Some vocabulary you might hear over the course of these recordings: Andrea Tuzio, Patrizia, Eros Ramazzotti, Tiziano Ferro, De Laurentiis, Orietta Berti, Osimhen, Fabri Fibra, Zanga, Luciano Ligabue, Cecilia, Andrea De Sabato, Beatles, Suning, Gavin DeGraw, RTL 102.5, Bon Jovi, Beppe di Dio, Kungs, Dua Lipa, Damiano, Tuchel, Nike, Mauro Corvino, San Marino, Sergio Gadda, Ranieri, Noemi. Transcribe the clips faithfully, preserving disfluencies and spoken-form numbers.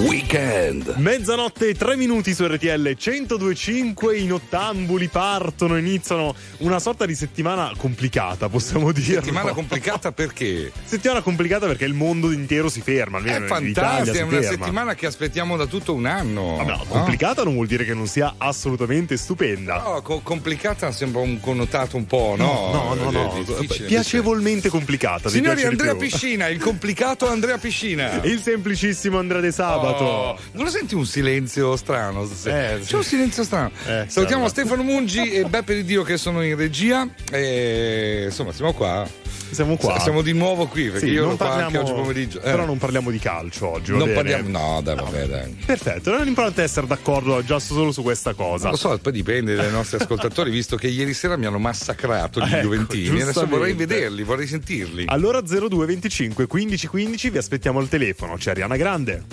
Weekend. Mezzanotte e tre minuti su R T L cento due e cinque. I nottambuli partono, iniziano una sorta di settimana complicata, possiamo dire. Settimana complicata perché? Settimana complicata perché il mondo intero si ferma. È fantastica, è una ferma. settimana che aspettiamo da tutto un anno. Vabbè, no, complicata no? non vuol dire che non sia assolutamente stupenda. No, co- complicata sembra un connotato un po', no? No, no, no, no. Difficile, piacevolmente difficile. complicata. Signori, Andrea Piscina, il complicato Andrea Piscina. Il semplicissimo Andrea De Sabato. Oh, non lo senti un silenzio strano? Eh, sì. C'è un silenzio strano. Eh, Salutiamo certo. Stefano Mungi e Beppe di Dio che sono in regia. E, insomma, siamo qua. Siamo qua. S- siamo di nuovo qui perché sì, io non ero parliamo, qua anche oggi pomeriggio. Eh. Però non parliamo di calcio oggi. Non bene? parliamo. No, dai, no. vabbè, dai. Perfetto. Non è importante essere d'accordo già solo su questa cosa. Non lo so, poi dipende dai nostri ascoltatori, visto che ieri sera mi hanno massacrato gli ecco, Juventini. Adesso vorrei vederli, vorrei sentirli. Allora zero due venticinque quindici quindici vi aspettiamo al telefono. C'è Ariana Grande.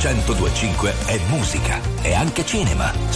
centodue e cinque è musica, è anche cinema,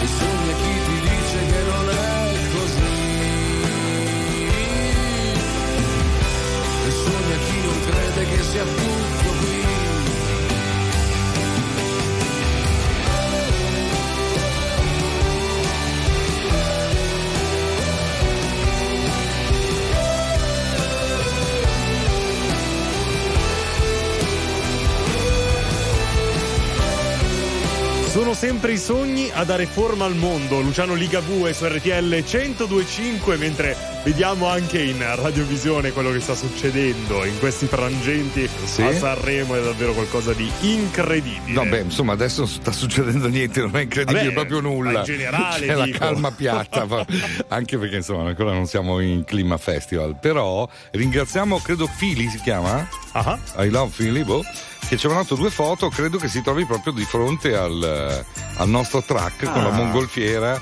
e sogna chi ti dice che non è così, e sogna chi non crede che sia tutto qui. Sono sempre i sogni a dare forma al mondo. Luciano Ligabue su R T L centodue e cinque, mentre vediamo anche in radiovisione quello che sta succedendo in questi frangenti, sì, a Sanremo. È davvero qualcosa di incredibile. No, beh, insomma, adesso non sta succedendo niente, non è incredibile. Vabbè, proprio nulla. In generale c'è, dico, la calma piatta, anche perché insomma ancora non siamo in clima festival. Però ringraziamo, credo, Fili si chiama? Uh-huh. I love Fili, boh. Che ci hanno dato due foto, credo che si trovi proprio di fronte al, al nostro track, ah, con la mongolfiera,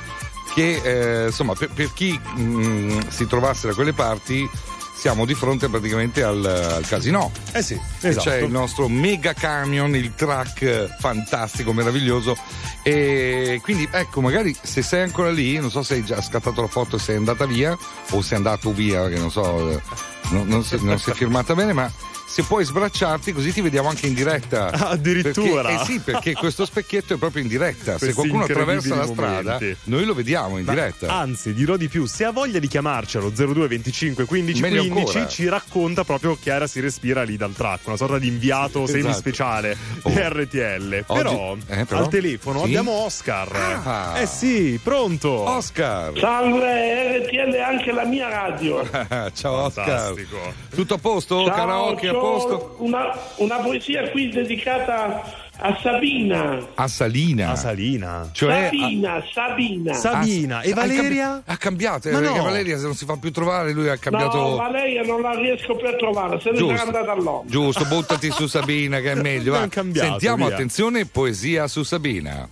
che eh, insomma per, per chi mh, si trovasse da quelle parti, siamo di fronte praticamente al, al casino. Eh sì, esatto. C'è il nostro mega camion, il track fantastico, meraviglioso. E quindi ecco, magari se sei ancora lì, non so se hai già scattato la foto e sei andata via o sei andato via, che non so, non, non, si, non si è firmata bene, ma se puoi sbracciarti così ti vediamo anche in diretta. Ah, addirittura. Perché, eh sì, perché questo specchietto è proprio in diretta. Se qualcuno attraversa la strada, momenti, noi lo vediamo in Ma, diretta. Anzi, dirò di più, se ha voglia di chiamarcelo zero due venticinque quindici quindici, ci racconta proprio che aria si respira lì dal track, una sorta di inviato, esatto, semispeciale di oh. R T L. Oggi, però, eh, però al telefono, sì, abbiamo Oscar. Ah. Eh sì, pronto. Oscar. Salve, R T L anche la mia radio. Ciao. Fantastico. Oscar. Tutto a posto? Ciao, karaoke a posto? Una, una poesia qui dedicata a Sabina. A Salina. A Salina. Cioè Sabina, a... Sabina. Sabina. E Valeria? Ha cambiato, eh, no. Valeria se non si fa più trovare, lui ha cambiato. No, Valeria non la riesco più a trovare, se ne sarà andata all'ombra. Giusto, buttati su Sabina che è meglio. Va. Cambiato, sentiamo, via. Attenzione, poesia su Sabina.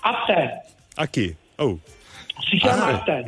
A te. A chi? Oh. Si chiama ah. A te.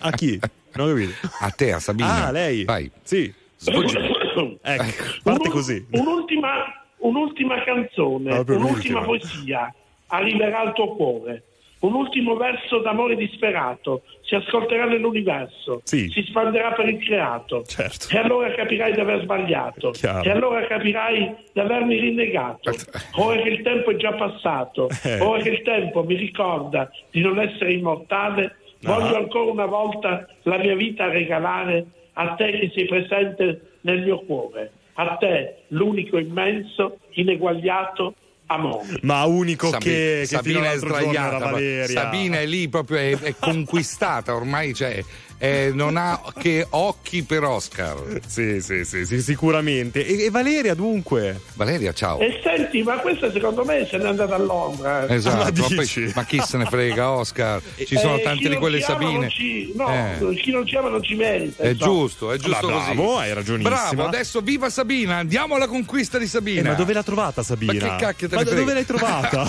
A chi? Non ho capito. A te, a Sabina. Ah, lei. Vai. Sì. svolgendo. Ecco, parte un, così. Un'ultima, un'ultima canzone, ah, un'ultima poesia arriverà al tuo cuore. Un ultimo verso d'amore disperato si ascolterà nell'universo, sì. Si spanderà per il creato, certo. E allora capirai di aver sbagliato, chiaro. E allora capirai di avermi rinnegato, ora che il tempo è già passato, eh. Ora che il tempo mi ricorda di non essere immortale, no. Voglio ancora una volta la mia vita regalare a te che sei presente nel mio cuore, a te l'unico immenso, ineguagliato amore. Ma unico Sabi- che, che fino all'altro giorno era Valeria. Sabina è lì proprio, è, è conquistata ormai, cioè eh, non ha che occhi per Oscar. Sì, sì, sì, sì, sicuramente. E, e Valeria dunque? Valeria, ciao. E senti, ma questa secondo me se n'è andata a Londra. Esatto, ma, ma chi se ne frega Oscar? Ci sono eh, tante di quelle Sabine. Ci, no, eh. Chi non ci ama non ci merita. È insomma. giusto, è giusto allora, così. Bravo, hai ragionissimo. Bravo, adesso viva Sabina, andiamo alla conquista di Sabina. Eh, ma dove l'ha trovata Sabina? Ma che cacchio te Ma da dove l'hai trovata?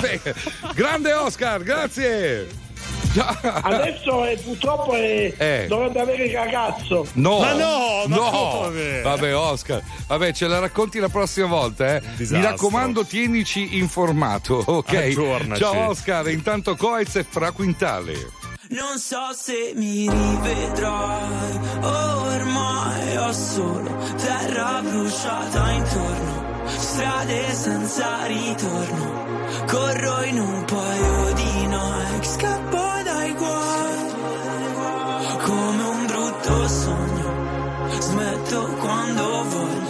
Grande Oscar, grazie. Adesso è, purtroppo è, eh. dovrebbe avere il ragazzo. No, ma no, ma no. Vabbè, Oscar, vabbè, ce la racconti la prossima volta, eh. Mi raccomando, tienici informato, ok? Aggiornaci. Ciao Oscar, intanto Coez è fra quintale. Non so se mi rivedrai, ormai ho solo terra bruciata intorno. Strade senza ritorno, corro in un paio di Nike, scappo dai guai, come un brutto sogno, smetto quando voglio.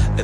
e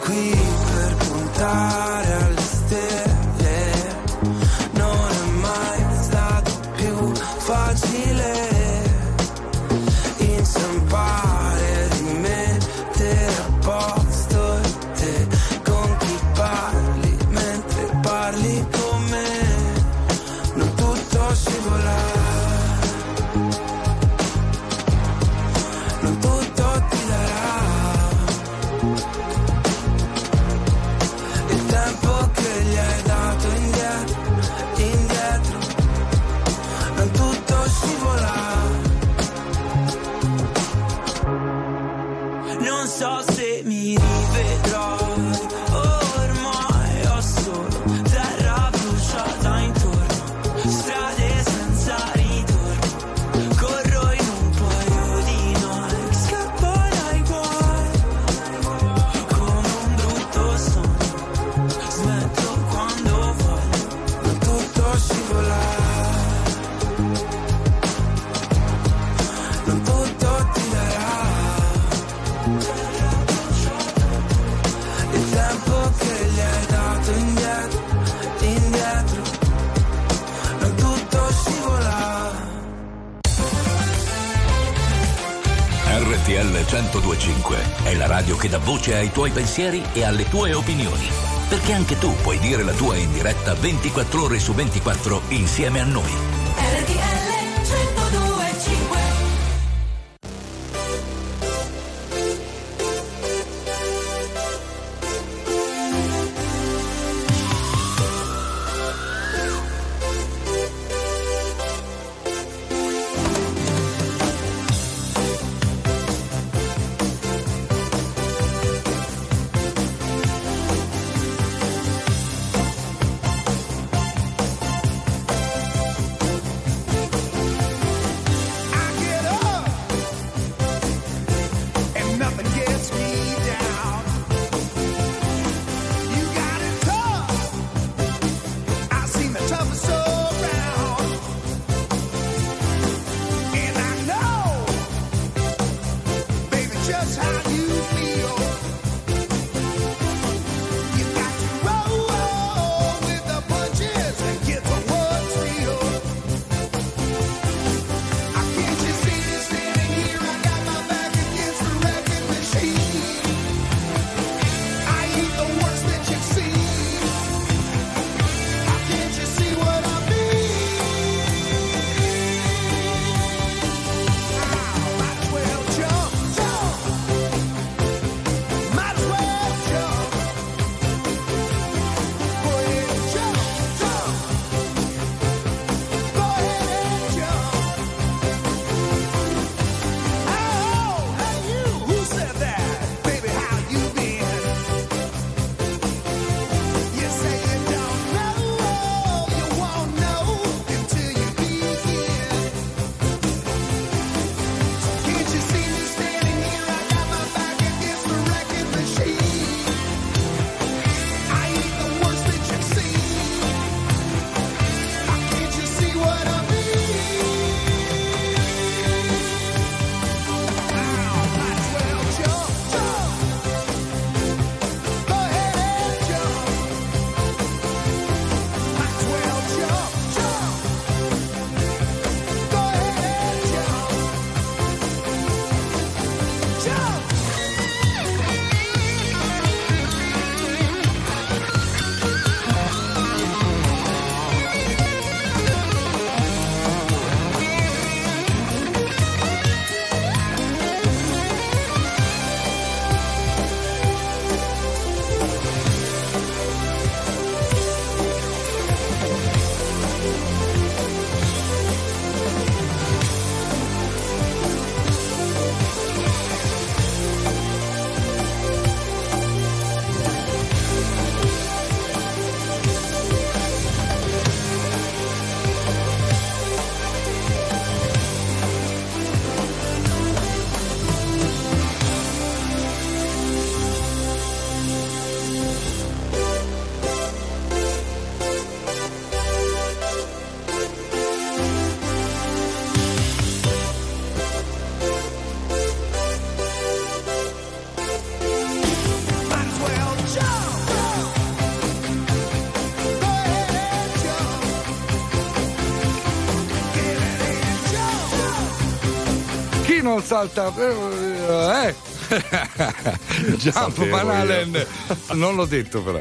qui per puntare alle stelle, non è mai stato più facile inciampare di mettere a posto te con chi parli mentre parli con me, non tutto scivola, non tutto ti darà. Non so se mi rivedrò, ormai ho solo terra bruciata intorno, strade senza ritorno, corro in un paio di Nike, scappo dai guai, come un brutto sogno, smetto quando voglio, tutto scivolare. R T L centodue e cinque è la radio che dà voce ai tuoi pensieri e alle tue opinioni, perché anche tu puoi dire la tua in diretta ventiquattro ore su ventiquattro insieme a noi. R T L centodue e cinque. non salta, eh? Jump Van Halen, non l'ho detto però.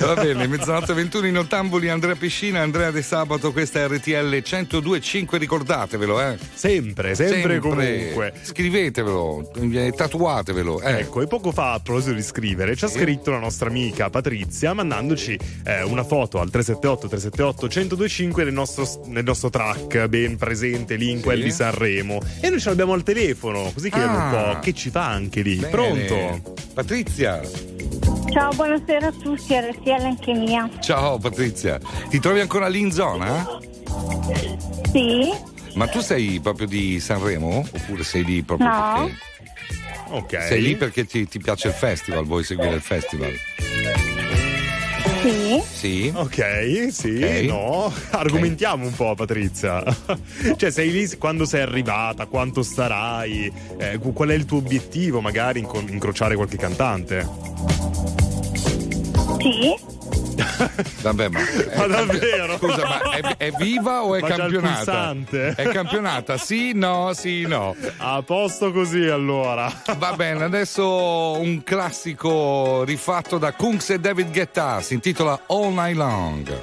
Va bene, mezzanotte ventuno in Nottambuli, Andrea Piscina, Andrea De Sabato, questa è R T L centodue e cinque, ricordatevelo, eh? Sempre, sempre e comunque. Scrivetevelo, tatuatevelo. Eh. Ecco, e poco fa, a proposito di scrivere, ci ha scritto la nostra amica Patrizia mandandoci eh, una foto al tre sette otto tre sette otto uno zero due cinque nel nostro, nel nostro track ben presente lì in sì. quel di Sanremo. E noi ce l'abbiamo al telefono, così che ah. un po' che ci fa anche lì. Bene. Pronto? Patrizia. Ciao, buonasera a tutti, R T L anche mia. Ciao Patrizia, ti trovi ancora lì in zona? Sì. Ma tu sei proprio di Sanremo? Oppure sei lì proprio no. perché? Okay. Sei lì perché ti, ti piace il festival, vuoi seguire il festival? Sì. Sì. Ok, sì, okay. no. Argomentiamo okay. un po', Patrizia. Cioè, sei lì quando sei arrivata, quanto starai? Eh, qual è il tuo obiettivo, magari, inco- incrociare qualche cantante? Sì. Vabbè, ma, è, ma davvero? Scusa, ma è, è viva o è ma campionata? È campionata? Sì, no, sì, no. A posto così, allora. Va bene, adesso un classico rifatto da Kungs e David Guetta, si intitola All Night Long.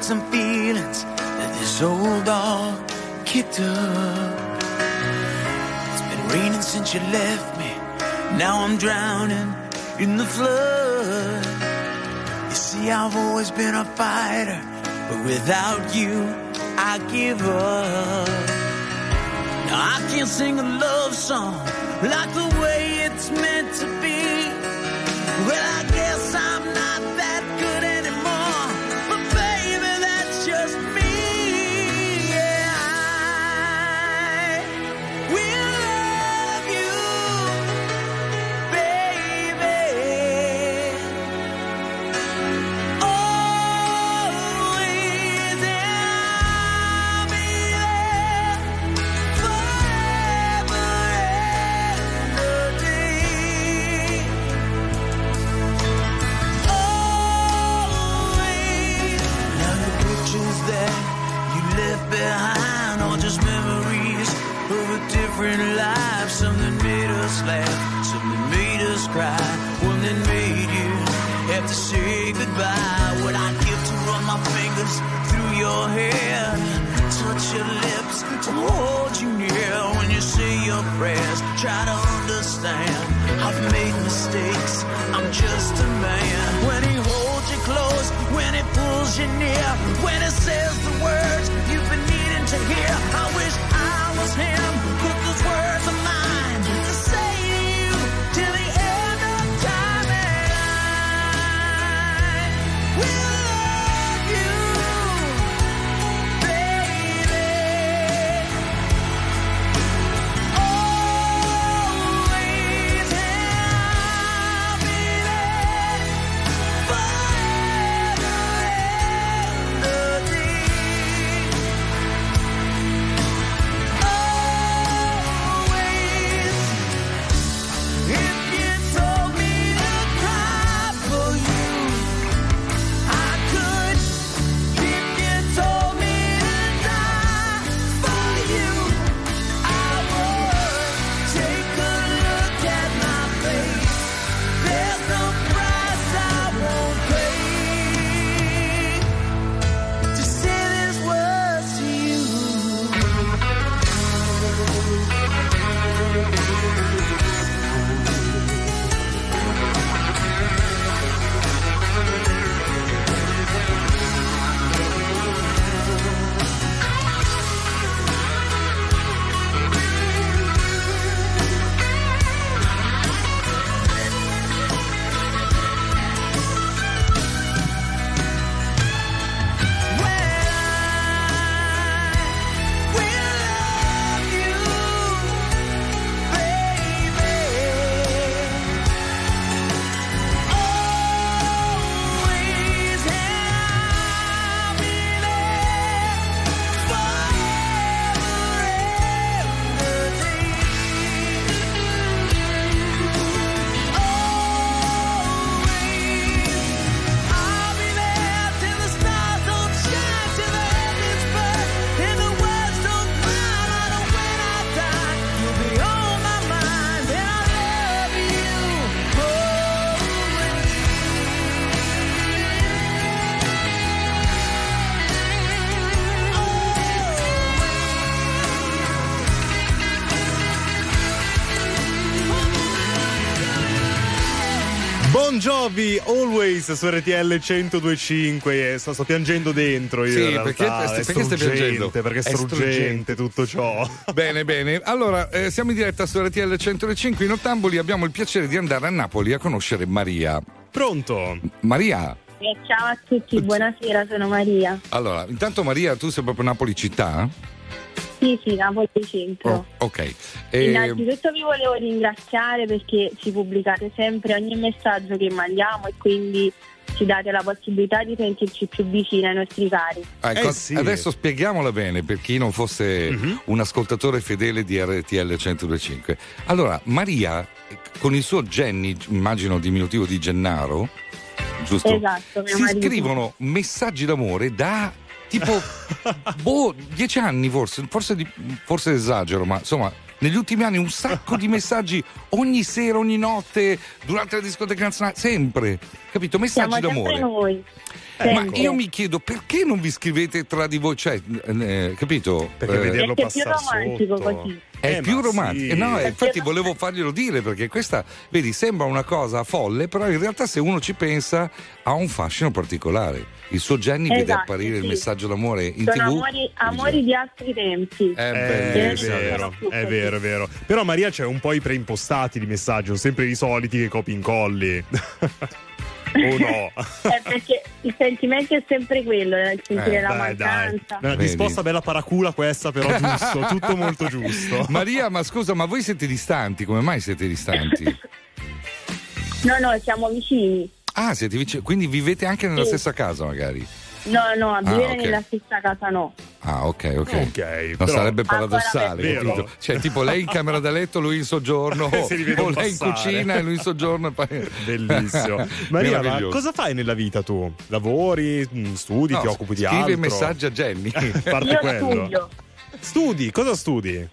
Some feelings that this old dog kicked up. It's been raining since you left me. Now I'm drowning in the flood. You see, I've always been a fighter, but without you, I give up. Now I can't sing a love song like the way it's meant to be. Well, I guess I'm not that good anymore, but baby, that's just me. Yeah, I will love you, baby, always, and I'll be there forever and a day. Always. Now the pictures that you left behind are just memories of a different life. Some that made us laugh, some that made us cry, one that made you have to say goodbye. What I'd give to run my fingers through your hair, touch your lips, to hold you near. When you say your prayers, try to understand, I've made mistakes, I'm just a man. When he holds you close, when he pulls you near, when he says the words you've been needing to hear. I wish I was him, but those words are mine to say to you till the end of time. And I will love you, baby, always, and I'll be there forever and a day. Always. If you told me to cry for you, I could. If you told me to die for you, I would. Take a look at my face. There's no price I won't pay to say these words to you. Well, I will love you, baby, always, and I'll be there forever and a day. Always. I'll be there till the stars don't shine, till the heavens burn, and the words don't rhyme. I know when I die, you'll be on my mind, and I love you Bon Jovi, Always su R T L cento due e cinque. Sto, sto piangendo dentro io. Sì, in realtà, perché, è perché stai piangendo? Perché è struggente tutto ciò. Bene, bene. Allora, eh, siamo in diretta su R T L cento due e cinque. In Ottamboli abbiamo il piacere di andare a Napoli a conoscere Maria. Pronto? Maria. Eh, ciao a tutti, buonasera, sono Maria. Allora, intanto Maria, tu sei proprio Napoli città? Sì, sì, Napoli Centro. Oh, ok. E... innanzitutto vi volevo ringraziare perché ci pubblicate sempre ogni messaggio che mandiamo e quindi ci date la possibilità di sentirci più vicini ai nostri cari. Ah, ecco, eh sì. Adesso spieghiamola bene per chi non fosse mm-hmm. un ascoltatore fedele di R T L cento due e cinque. Allora, Maria, con il suo Jenny, immagino diminutivo di Gennaro, giusto? Esatto, mio si marito. Scrivono messaggi d'amore da... tipo, boh, dieci anni forse, forse, di, forse esagero, ma insomma, negli ultimi anni un sacco di messaggi ogni sera, ogni notte, durante la discoteca nazionale, sempre, capito? Messaggi siamo d'amore. Noi. Eh, ma io mi chiedo perché non vi scrivete tra di voi, cioè, eh, capito? Perché eh, vederlo perché passare è più romantico sotto. Così. è eh, più romantico. Sì. No, infatti volevo farglielo dire, perché questa, vedi, sembra una cosa folle, però in realtà se uno ci pensa ha un fascino particolare. Il suo Jenny esatto, vede apparire sì. il messaggio d'amore in Sono tivù. Amori, amori di altri tempi. Eh, beh, è, vero, è vero, è vero. Però Maria c'è un po' i preimpostati di messaggio, sempre i soliti che copi incolli. Oh no. Eh, perché il sentimento è sempre quello, il sentire eh, la mancanza. Una risposta bella paracula questa, però giusto, tutto molto giusto. Maria, ma scusa, ma voi siete distanti? Come mai siete distanti? No, no, siamo vicini. Ah, siete vicini, quindi vivete anche nella sì. stessa casa magari? No, no, a vivere ah, okay. nella stessa casa no. Ah, ok, ok. okay non sarebbe paradossale, capito? Cioè, tipo lei in camera da letto, lui in soggiorno, o lei in cucina e lui in soggiorno. Bellissimo. Maria, ma cosa fai nella vita tu? Lavori, studi, no, ti occupi di altro? Scrivi messaggi a Jenny. Parte Io quello. studio. Studi, cosa studi?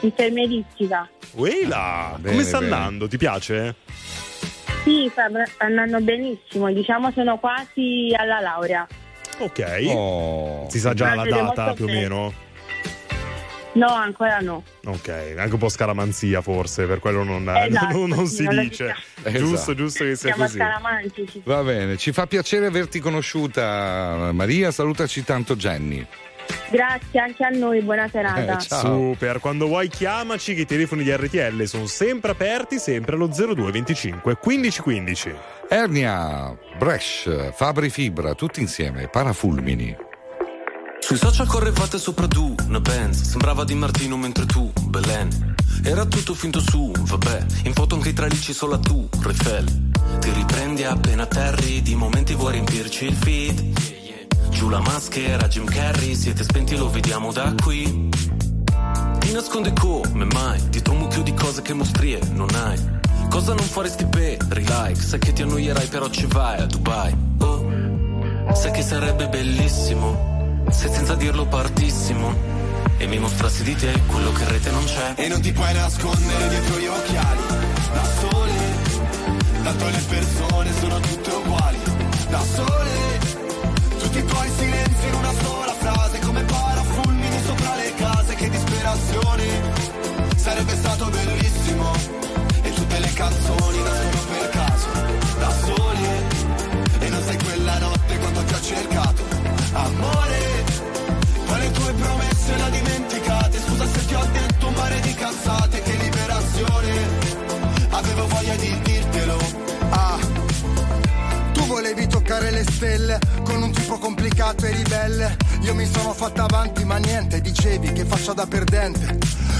Infermieristica. Uela, ah, come sta bene. andando? Ti piace? Sì, sta andando benissimo. Diciamo sono quasi alla laurea. Ok, oh, si sa già la data più o meno? No, ancora no. Ok, anche un po' scaramanzia forse, per quello non, esatto, non, non si non dice. Esatto. Giusto, giusto che sia così. Scaramantici. Va bene, ci fa piacere averti conosciuta, Maria, salutaci tanto Jenny. Grazie anche a noi, buona serata. Eh, Super, quando vuoi chiamaci, che i telefoni di R T L sono sempre aperti, sempre allo zero due venticinque quindici quindici. Ernia Bresch, Fabri Fibra, tutti insieme, Parafulmini. Sui social correvate sopra tu, una Benz, sembrava Di Martino mentre tu, Belen. Era tutto finto su, vabbè, in foto anche i tralicci solo tu, Refel. Ti riprendi appena terri, di momenti vuoi riempirci il feed. Giù la maschera, Jim Carrey, siete spenti, lo vediamo da qui. Ti nascondi come mai, dietro un mucchio di cose che mostrie non hai. Cosa non faresti per i like, sai che ti annoierai però ci vai a Dubai. Oh, sai che sarebbe bellissimo, se senza dirlo partissimo e mi mostrassi di te quello che in rete non c'è. E non ti puoi nascondere dietro gli occhiali, da sole, tanto le persone sono tutte uguali, da sole. Tutti i tuoi silenzi in una sola frase, come parafulmini sopra le case, che disperazione. Sarebbe stato bellissimo, e tutte le canzoni nascono per caso, da sole. E non sai quella notte quanto ti ho cercato, amore. Ma le tue promesse le dimenticate, scusa se ti ho detto un mare di cazzate. Che liberazione, avevo voglia di dirtelo, ah. Volevi toccare le stelle con un tipo complicato e ribelle. Io mi sono fatta avanti ma niente, dicevi che faccia da perdente.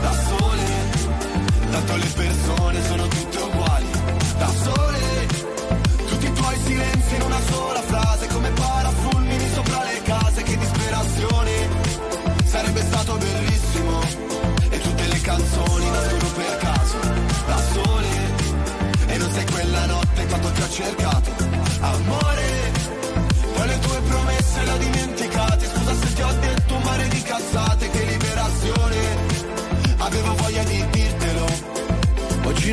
da sole, tanto le persone sono tutte uguali, da sole. Tutti i tuoi silenzi in una sola frase, come parafulmini sopra le case, che disperazione. Sarebbe stato bellissimo, e tutte le canzoni nascono per caso, da sole. E non sei quella notte quando ti ho cercato, amore. Poi le tue promesse le dimenticate, scusa se ti ho detto un mare di cazzate. Che liberazione, avevo voglia di dirtelo. Oggi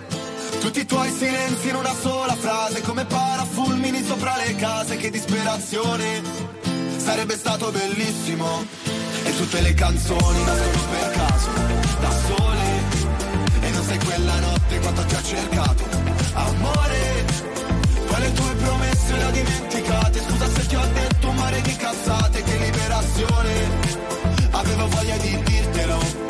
Tutti i tuoi silenzi in una sola frase, come parafulmini sopra le case, che disperazione. Sarebbe stato bellissimo, e tutte le canzoni nascono per caso, da sole. E non sei quella notte quanto ti ho cercato, amore. Poi le tue promesse le ho dimenticate, scusa se ti ho detto un mare di cazzate. Che liberazione, avevo voglia di dirtelo.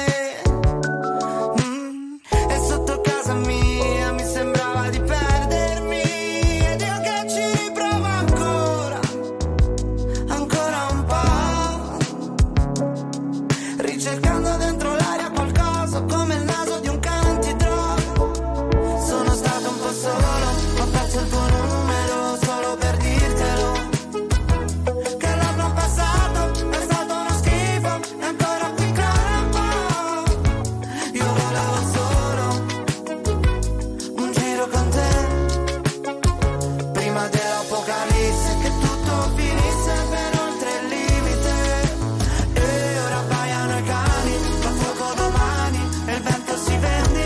Mm. E sotto casa mia mi sembrava di perdermi, ed io che ci riprovo ancora, ancora un po', ricercando dentro l'aria qualcosa come il naso di un cane antidroga. Sono stato un po' solo, il tuo numero solo per dirtelo, che l'anno passato è stato uno schifo e ancora qui ancora un po'. Io volevo solo un giro con te, prima dell'apocalisse, che tutto finisse ben oltre il limite. E ora abbaiano i cani, fa fuoco domani e il vento si vendica.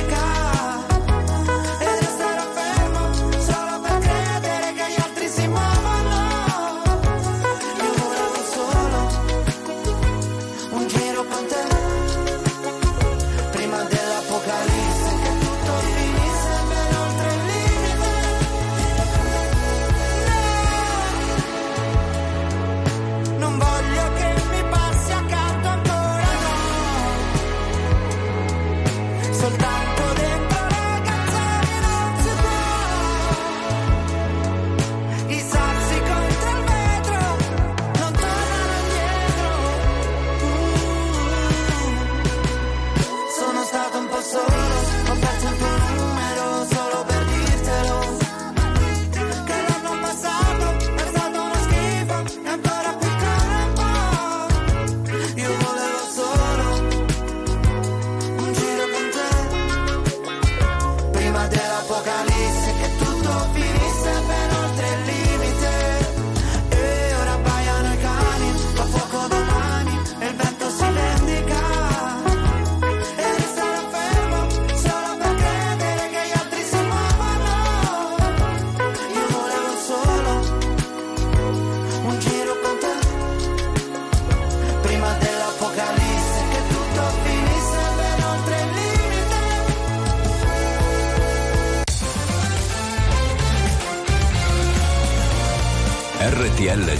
R T L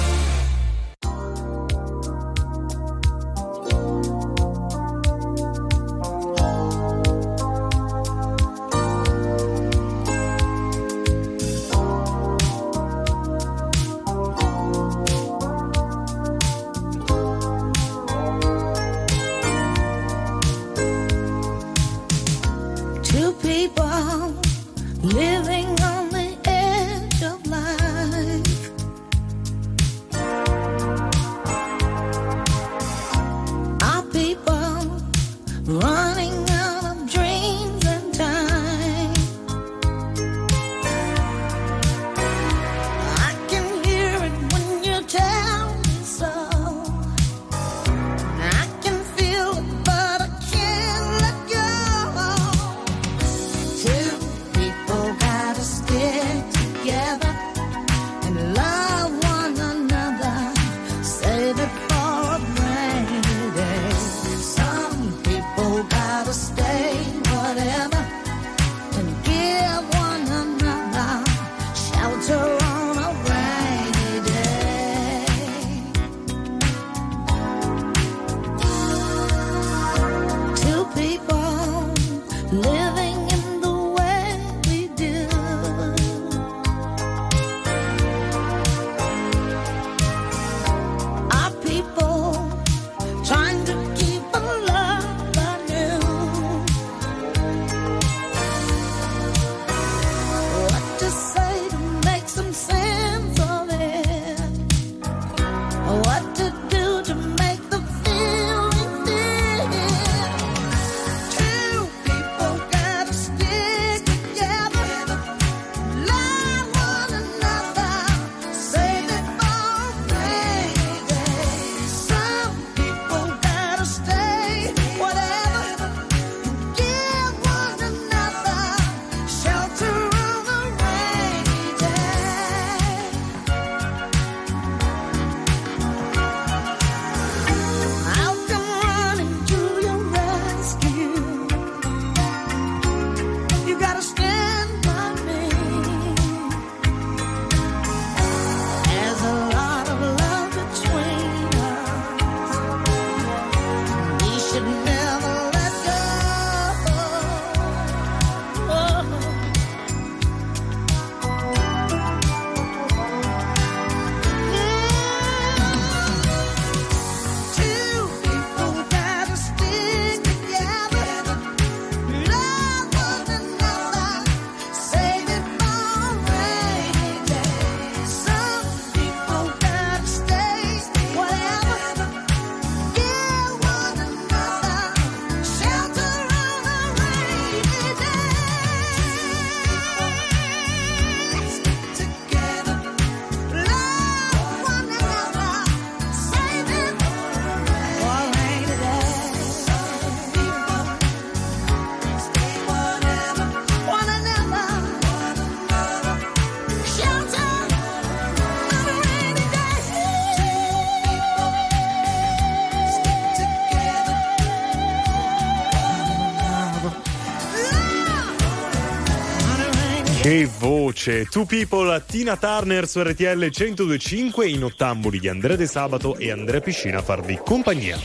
Che voce! Two People, Tina Turner su R T L cento due e cinque, in ottamboli di Andrea De Sabato e Andrea Piscina a farvi compagnia.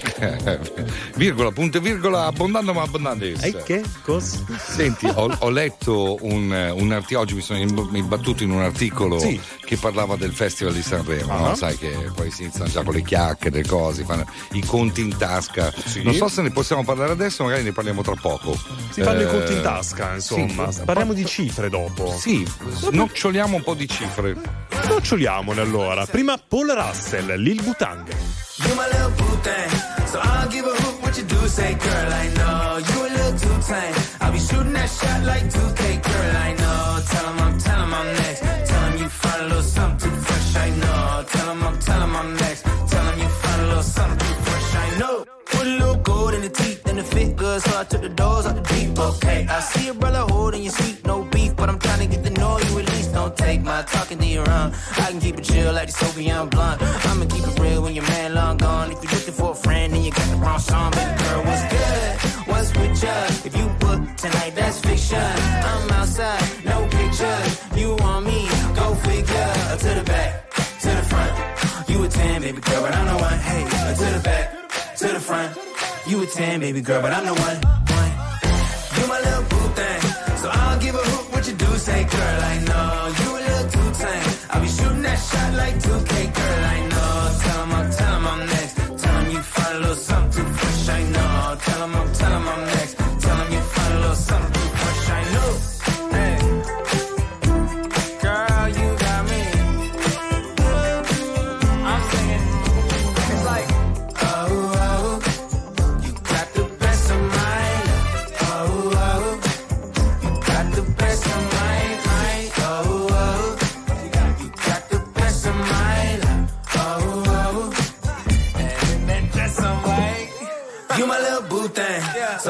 Virgola, punto e virgola, abbondando ma abbondante. E che cosa? Senti, ho, ho letto un, un articolo, oggi mi sono imbattuto in un articolo, sì, che parlava del Festival di Sanremo, uh-huh. no? Sai che poi si iniziano già con le chiacchiere, le cose, fanno i conti in tasca. Sì. Non so se ne possiamo parlare adesso, magari ne parliamo tra poco. Si eh, fanno i conti in tasca, insomma. Sì, parliamo di cifre dopo. Sì, snoccioliamo un po' di cifre. Snoccioliamone allora. Prima Paul Russell, Lil Butang. You my little Butang, so I'll give a hoot what you do, say girl, I know. You a little too tame, I'll be shooting that shot like two K, girl, I know. Tell him I'm, tell him I'm next, tell him you find a little something too fresh, I know. Tell him I'm, tell him I'm next, tell him you find a little something too fresh, I know. Put a little gold in the teeth and the fit good, so I took the doors out the deep, okay. I see a brother holding your seat, no beef, but I'm trying to get to know you at least. Don't take my talking to your own, I can keep it chill like the Soviet blonde. I'ma keep it real when your man long gone. If you're looking for a friend, then you got the wrong song, baby girl. front. You a ten, baby girl, but I'm the one. one. You my little boo thing, so I don't give a hoot what you do, say girl. I know you a little too tame. I be shooting that shot like two K, girl. I know. Tell 'em I'm, tell 'em I'm next. Tell 'em you find a little something fresh. I know. Tell 'em I'm, tell 'em I'm next. Tell 'em you find a little something fresh. I know. Hey. So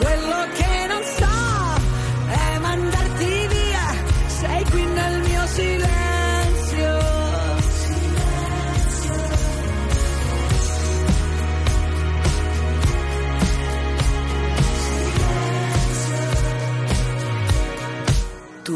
Quello che non so è mandarti via, sei qui nel mio silenzio. Silenzio. Silenzio.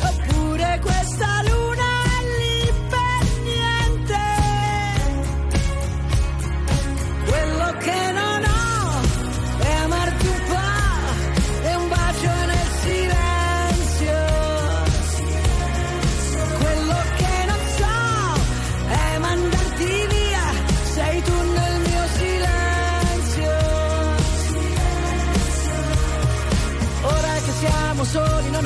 oppure questa luna è lì per niente. Quello che non ho è amarti un po', è un bacio nel silenzio. Quello che non so è mandarti via, sei tu nel mio silenzio. Siamo soli, non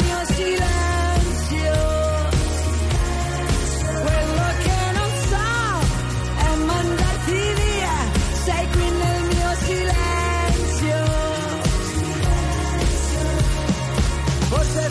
mio silenzio. Forse è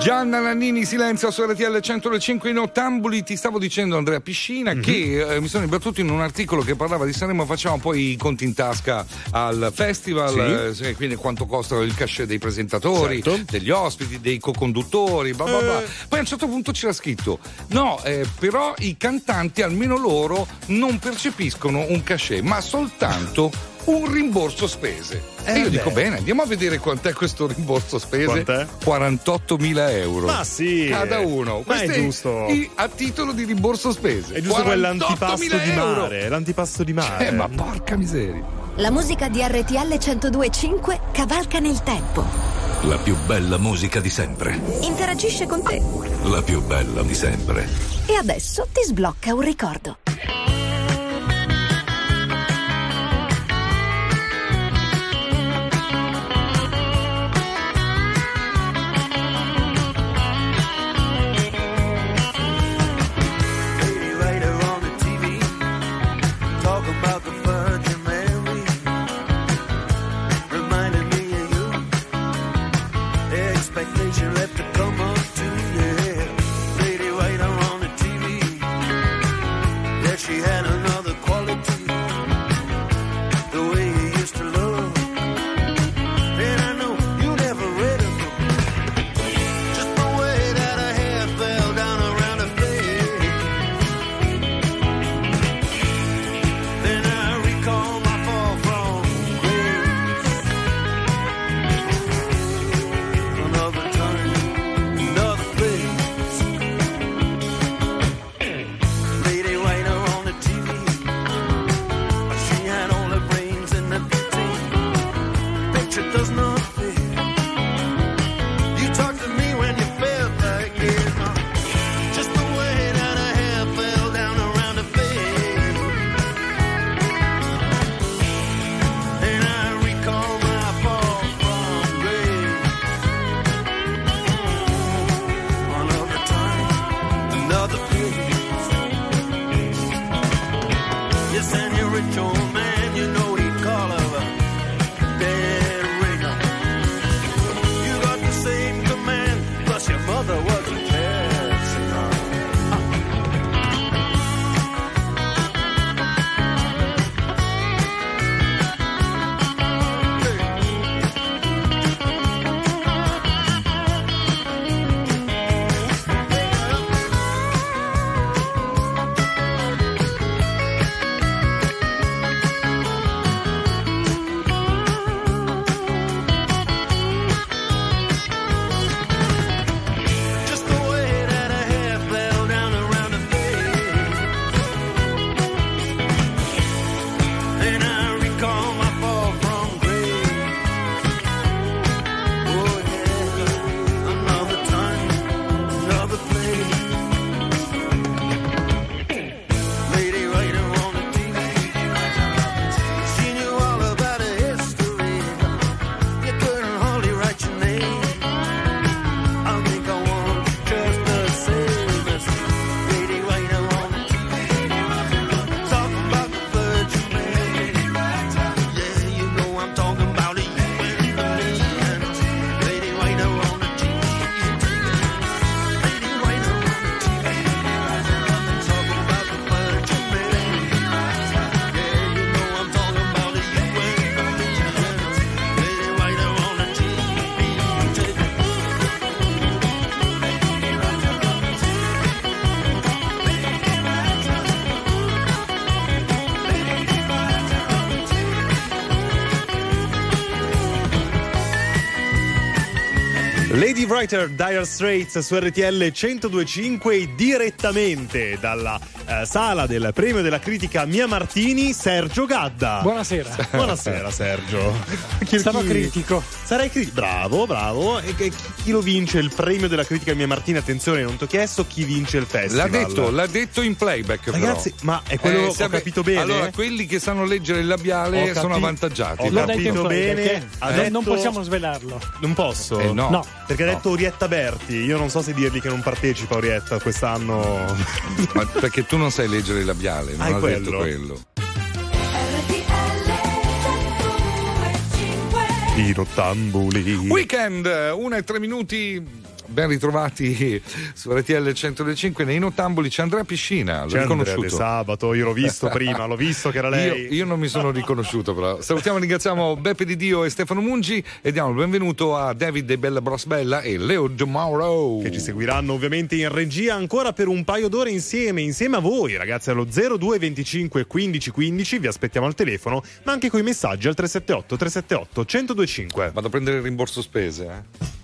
Gianna Nannini, silenzio su R T L centodue e cinque in ottambuli. Ti stavo dicendo, Andrea Piscina, mm-hmm. che eh, mi sono imbattuto in un articolo che parlava di Sanremo. Facciamo poi i conti in tasca al festival, sì. eh, quindi quanto costa il cachet dei presentatori, certo. degli ospiti, dei co-conduttori, bla bla bla. Eh. Poi a un certo punto c'era scritto: no, eh, però i cantanti, almeno loro, non percepiscono un cachet, ma soltanto un rimborso spese. E eh io beh. dico bene, andiamo a vedere quant'è questo rimborso spese. Quant'è? quarantottomila euro. Ma sì, cada uno. Ma è giusto. I, a titolo di rimborso spese. È giusto quell'antipasto di mare, l'antipasto di mare. Eh, ma porca miseria. La musica di R T L centodue e cinque cavalca nel tempo. La più bella musica di sempre. Interagisce con te. La più bella di sempre. E adesso ti sblocca un ricordo. expectation left to come up to yeah. Lady Waiter on the T V, yeah, she had another quality, the way you used to love. And I know you never read a book, just the way that her hair fell down around her face. Then I recall my fall from grace. Another time, another place. Lady Waiter on the T V, she had all her brains in the fifteen. The picture does not fit. You talked to me when you felt like it, just the way that her hair fell down around her face. And I recall my fall from grace. Another time, another place. Yes, and your rich old man, you know he'd call her a dead ringer. You got the same command, plus your mother was a Jessica. Just the way that her hair fell down around her face. And I recall my fall from grace. Oh yeah, another time, another place. Lady Waiter on the T V, she knew all about her history. You couldn't hardly write your name. I think I want just the same as Lady Waiter on the T V. Talk about the bird you made. Yeah, you know I'm talking about it. You and me and Lady Waiter on the T V. Lady Waiter on the T V. Talk about the bird you made. Yeah, you know I'm talking about it. You and me and Lady Waiter on the T V. Lady Writer, Dire Straits su R T L centodue e cinque, direttamente dalla eh, sala del premio della critica Mia Martini, Sergio Gadda. Buonasera. Buonasera Sergio. Chi- Sarò chi- critico. Sarai critico. Bravo, bravo. E, e chi, chi lo vince il premio della critica Mia Martini? Attenzione, non ti ho chiesto chi vince il festival. L'ha detto, l'ha detto in playback però. Ragazzi, ma è quello che Eh, ho sape- capito bene. Allora, quelli che sanno leggere il labiale Ho sono capi- avvantaggiati. Ho L'ho detto in capito playback, bene. eh. Ha Non- Non detto- possiamo svelarlo. Non posso? Eh, no. No. Perché ha detto Orietta Berti. Io non so se dirgli che non partecipa Orietta quest'anno. Ma perché tu non sai leggere il labiale, non Ah, è ha quello. detto quello. I rottambuli. Weekend, una e tre minuti, ben ritrovati su R T L centodue e cinque. Nei nottambuli c'è Andrea Piscina, l'ho C'è Andrea De riconosciuto. Sabato, io l'ho visto prima, l'ho visto che era lei. Io, io non mi sono riconosciuto, però. Salutiamo e ringraziamo Beppe di Dio e Stefano Mungi e diamo il benvenuto a David De Bella Brosbella e Leo Di Mauro. Che ci seguiranno ovviamente in regia ancora per un paio d'ore insieme, insieme a voi ragazzi, allo zero due venticinque quindici quindici vi aspettiamo al telefono, ma anche coi messaggi al tre sette otto tre sette otto uno zero due cinque. Vado a prendere il rimborso spese, eh.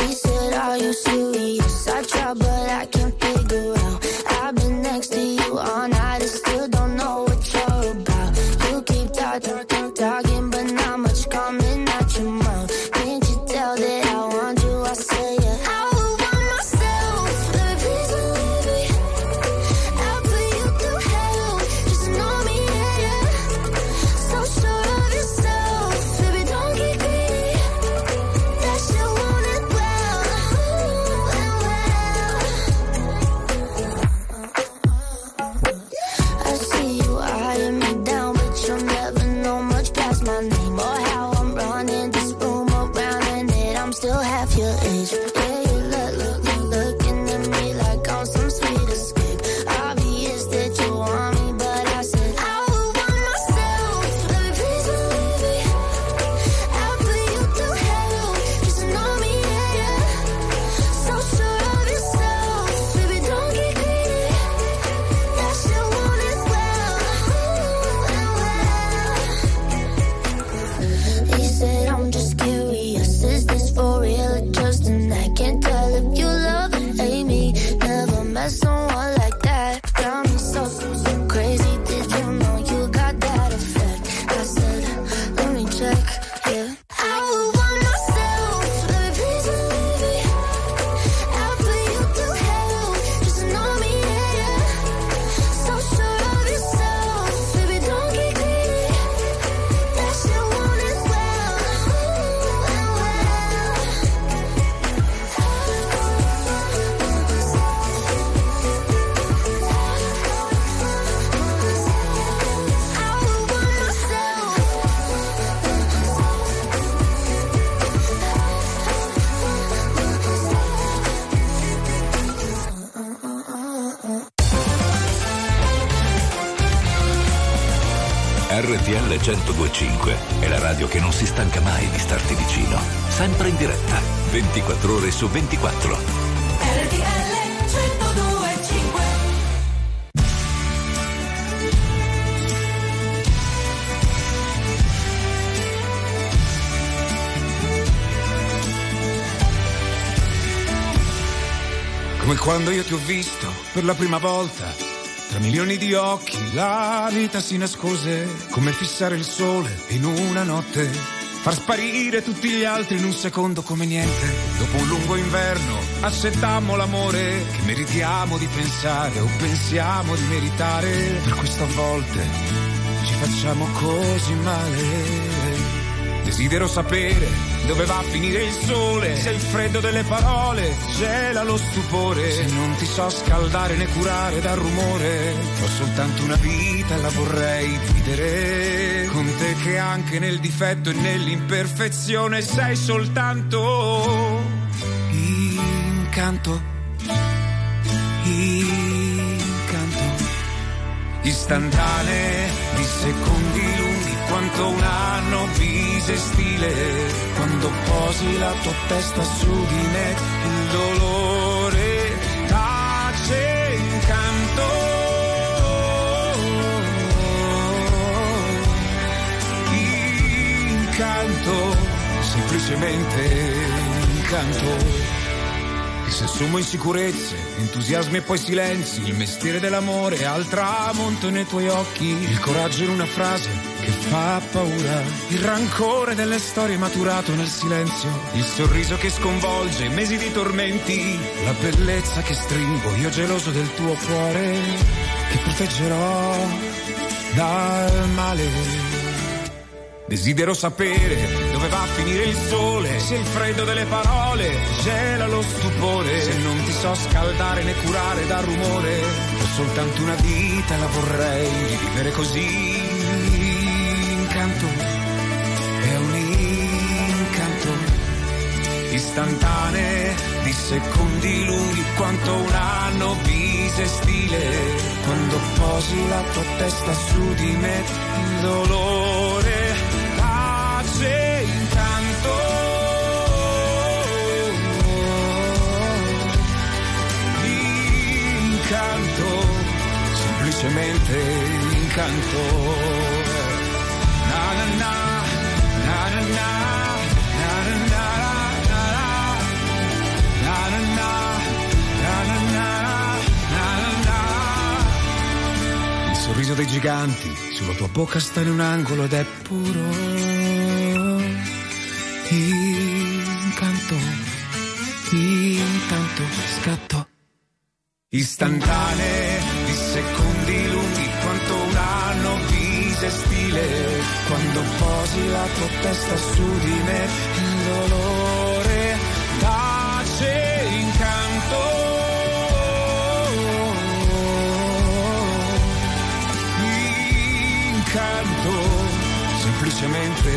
I said, are you serious? I tried, but I can't figure out. I've been next to you all night and still don't know what you're about. You keep talking, talking, but not much coming out your mouth. Can't you tell that I want you? I say, yeah. I will want myself, but please believe me. I'll put you through hell just R T L cento due e cinque è la radio che non si stanca mai di starti vicino. Sempre in diretta, ventiquattro ore su ventiquattro. R T L cento due e cinque. Come quando io ti ho visto per la prima volta. Tra milioni di occhi la vita si nascose, come fissare il sole in una notte, far sparire tutti gli altri in un secondo come niente. Dopo un lungo inverno accettammo l'amore che meritiamo di pensare o pensiamo di meritare. Per questo a volte ci facciamo così male. Desidero sapere dove va a finire il sole, se il freddo delle parole gela lo stupore, se non ti so scaldare né curare dal rumore. Ho soltanto una vita e la vorrei vivere con te, che anche nel difetto e nell'imperfezione sei soltanto incanto, incanto, istantanee di secondi lunghi quanto un anno bisestile. Quando posi la tua testa su di me il dolore tace incanto. Incanto, semplicemente incanto. Se assumo insicurezze, entusiasmi e poi silenzi, il mestiere dell'amore al tramonto nei tuoi occhi, il coraggio in una frase che fa paura, il rancore delle storie maturato nel silenzio, il sorriso che sconvolge mesi di tormenti, la bellezza che stringo io geloso del tuo cuore, che proteggerò dal male. Desidero sapere dove va a finire il sole, se il freddo delle parole gela lo stupore, se non ti so scaldare né curare dal rumore. Ho soltanto una vita e la vorrei vivere così. Incanto, è un incanto, istantanee di secondi lunghi quanto un anno bisestile. Quando posi la tua testa su di me il dolore c'è incanto, incanto, semplicemente incanto. Na na na, na na na, na na na, na na na, na na na. Il sorriso dei giganti sulla tua bocca sta in un angolo ed è puro. Incanto, intanto scatto, istantanee di secondi lunghi quanto un anno bisestile. Quando posi la tua testa su di me il dolore tace incanto, incanto, semplicemente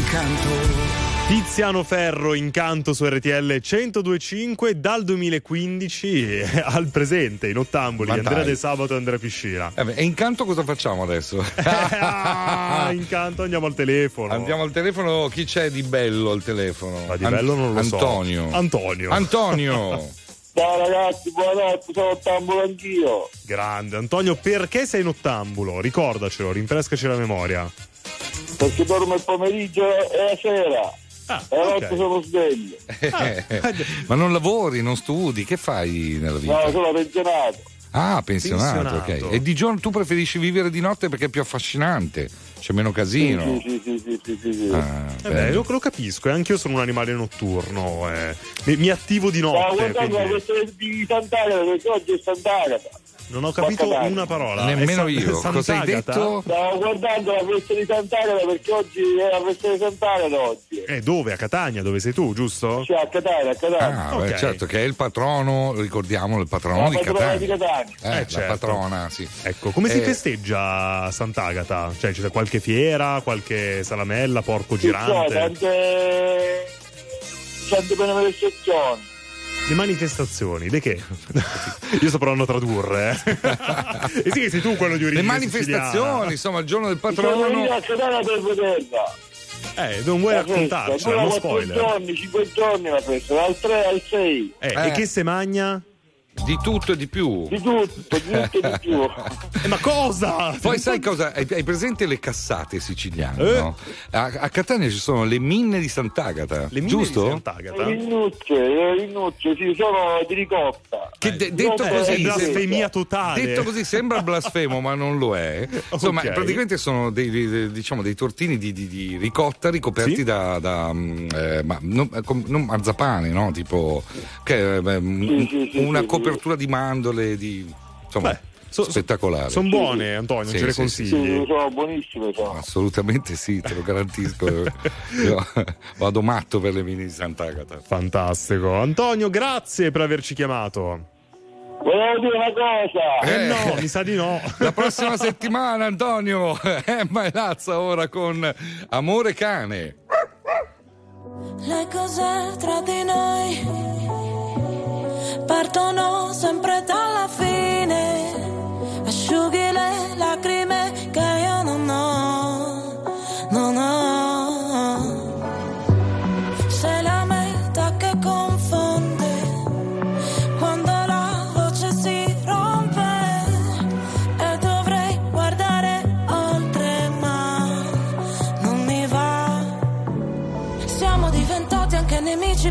incanto. Tiziano Ferro, Incanto su R T L cento due e cinque, dal duemilaquindici al presente, in ottamboli. Andrea De Sabato e Andrea Piscina. Eh beh, e Incanto cosa facciamo adesso? Ah, Incanto andiamo al telefono. Andiamo al telefono, chi c'è di bello al telefono? Ma di An- bello non lo Antonio. so. Antonio. Antonio. Antonio. Ciao ragazzi, buonanotte, sono ottambulo anch'io. Grande. Antonio, perché sei in ottambulo? Ricordacelo, rinfrescaci la memoria. Perché dormo il pomeriggio e la sera. Ah, e allora okay. sono sveglio. Ah. Ma non lavori, non studi, che fai nella vita? No, sono pensionato. Ah, pensionato, pensionato. ok. E di giorno tu preferisci vivere di notte perché è più affascinante, c'è meno casino. Sì, sì, sì, sì, sì, sì. Ah, eh beh, lo, lo capisco, e anch'io sono un animale notturno. Eh. Mi, mi attivo di notte. Ma guardate, questo è di Sant'Agata, perché oggi è Sant'Agata. Non ho capito una parola. Nemmeno San... io. Sant'Agata? Cosa hai detto? Stavo guardando la festa di Sant'Agata, perché oggi è la festa di Sant'Agata oggi. Eh, dove? A Catania, dove sei tu, giusto? Cioè, a Catania, a Catania. Ah, okay. Beh, certo, che è il patrono, ricordiamolo, il patrono di Catania. Di Catania. Eh, eh, la certo. patrona, sì. Ecco, come eh. si festeggia Sant'Agata? Cioè, c'è qualche fiera, qualche salamella, porco sì, girante? C'è tante... tante benemerestazioni. le manifestazioni, di che? Io sto provando a tradurre. Eh. E sì che sei tu quello di origine. Le manifestazioni, siciliana. Insomma, il giorno del patrono. Eh, non vuoi raccontarci, è uno spoiler. quattro giorni, cinque giorni la festa, dal tre al sei. Eh, eh. E che se magna? Di tutto e di più. Di tutto, di tutto e di più. Eh, ma cosa? Poi sai cosa? Hai, hai presente le cassate siciliane, eh? No? A, a Catania ci sono le minne di Sant'Agata. Le minne, giusto? Di Sant'Agata? Le minnucce, le minnucce, sì, sono di ricotta. Che de- detto eh, così... È blasfemia totale. Detto così sembra blasfemo, ma non lo è. Insomma, okay. Praticamente sono dei, diciamo, dei tortini di, di, di ricotta ricoperti, sì? da... da eh, ma non, non marzapane, no? Tipo... Che, eh, sì, sì, sì, una sì, copertura di mandorle, di insomma. Beh, so, spettacolare. Sono buone, Antonio, sì, ce sì, le consigli? Sì, sono buonissime. Sono. Assolutamente sì, te lo garantisco. Io vado matto per le mini di Sant'Agata. Fantastico. Antonio, grazie per averci chiamato. Volevo dire una cosa. Eh, eh no, mi sa di no. La prossima settimana, Antonio, Emma e Lazza ora con Amore Cane. Le cose tra di noi partono sempre dalla fine, asciughi le lacrime che io non ho, non ho. Sei la metà che confonde, quando la voce si rompe e dovrei guardare oltre ma non mi va. Siamo diventati anche nemici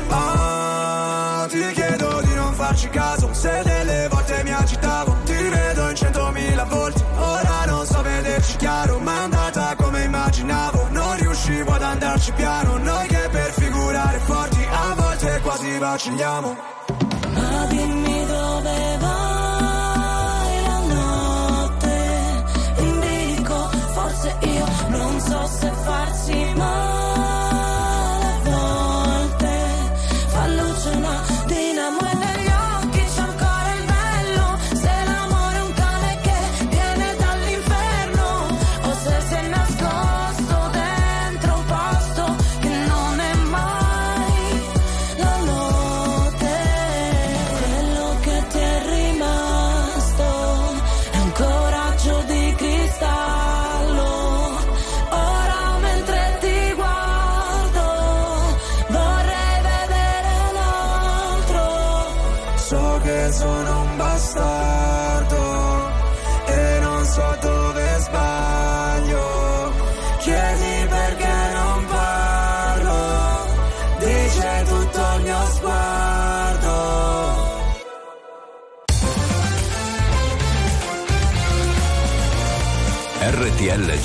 Ah, ti chiedo di farci caso, se delle volte mi agitavo, ti vedo in centomila volte, ora non so vederci chiaro, ma è andata come immaginavo, non riuscivo ad andarci piano, noi che per figurare forti a volte quasi vacilliamo. Ma dimmi dove vai la notte in bilico, forse io non so se farsi male, a volte fa luce una dinamo. Sono un bastardo e non so dove sbaglio, chiedi perché non parlo, dice tutto il mio sguardo. R T L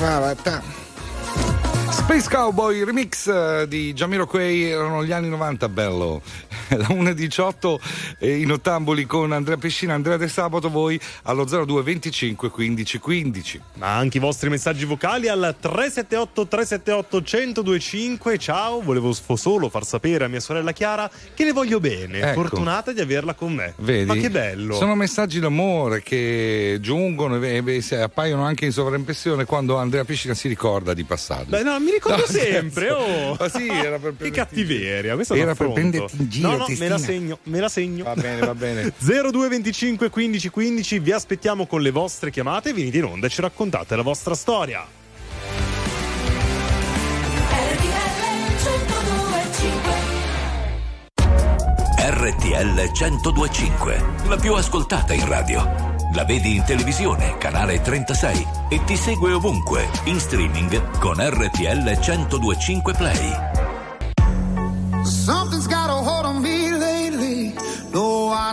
Parata. Space Cowboy remix di Jamiroquai, erano gli anni novanta, bello. La una e diciotto eh, in Ottamboli con Andrea Piscina, Andrea De Sabato, voi allo zero due venticinque quindici quindici. Ma anche i vostri messaggi vocali al tre sette otto tre sette otto uno zero due cinque. Ciao, volevo solo far sapere a mia sorella Chiara che le voglio bene, ecco. Fortunata di averla con me. Vedi? Ma che bello. Sono messaggi d'amore che giungono e, e, e appaiono anche in sovraimpressione quando Andrea Piscina si ricorda di passarli. Beh, no, mi ricordo no, sempre, oh. Ma sì, era per che cattiveria, questo era per prenderti in giro. No, no, testina. me la segno, me la segno. Va bene, va bene. zero due venticinque quindici quindici, vi aspettiamo con le vostre chiamate, venite in onda e ci raccontate la vostra storia. R T L centodue e cinque, la più ascoltata in radio. La vedi in televisione, canale trentasei, e ti segue ovunque, in streaming con R T L centodue e cinque Play. Something's got a hold on me lately, though I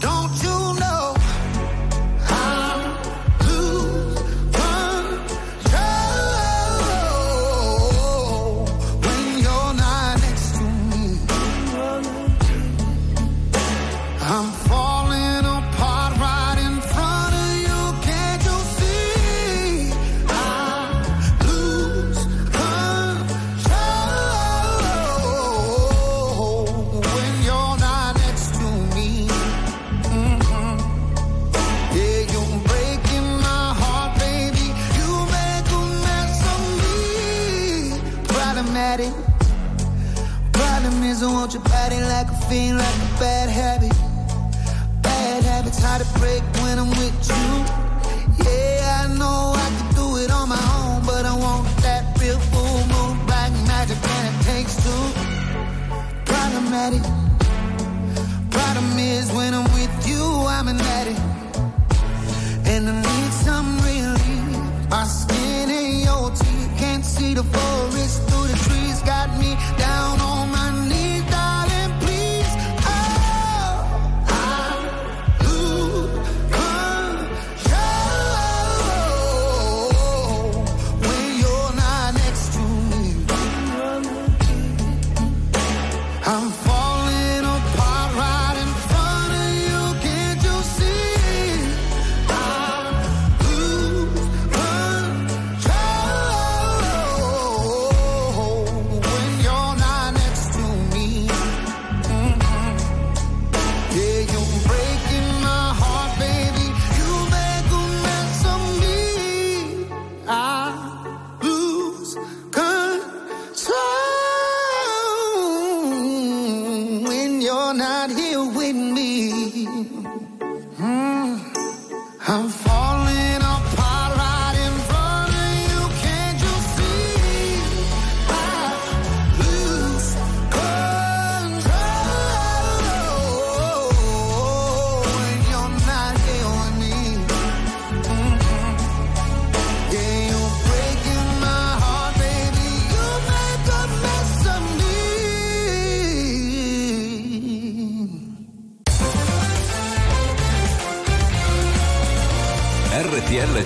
Don't you know? I want your body like a fiend, like a bad habit. Bad habits hard to break when I'm with you. Yeah, I know I could do it on my own, but I want that real full moon, black magic, and it takes two. Problematic. Problem is when I'm with you, I'm an addict, and I need some relief. My skin ain't your teeth, can't see the forest through the trees, got me down on my knees.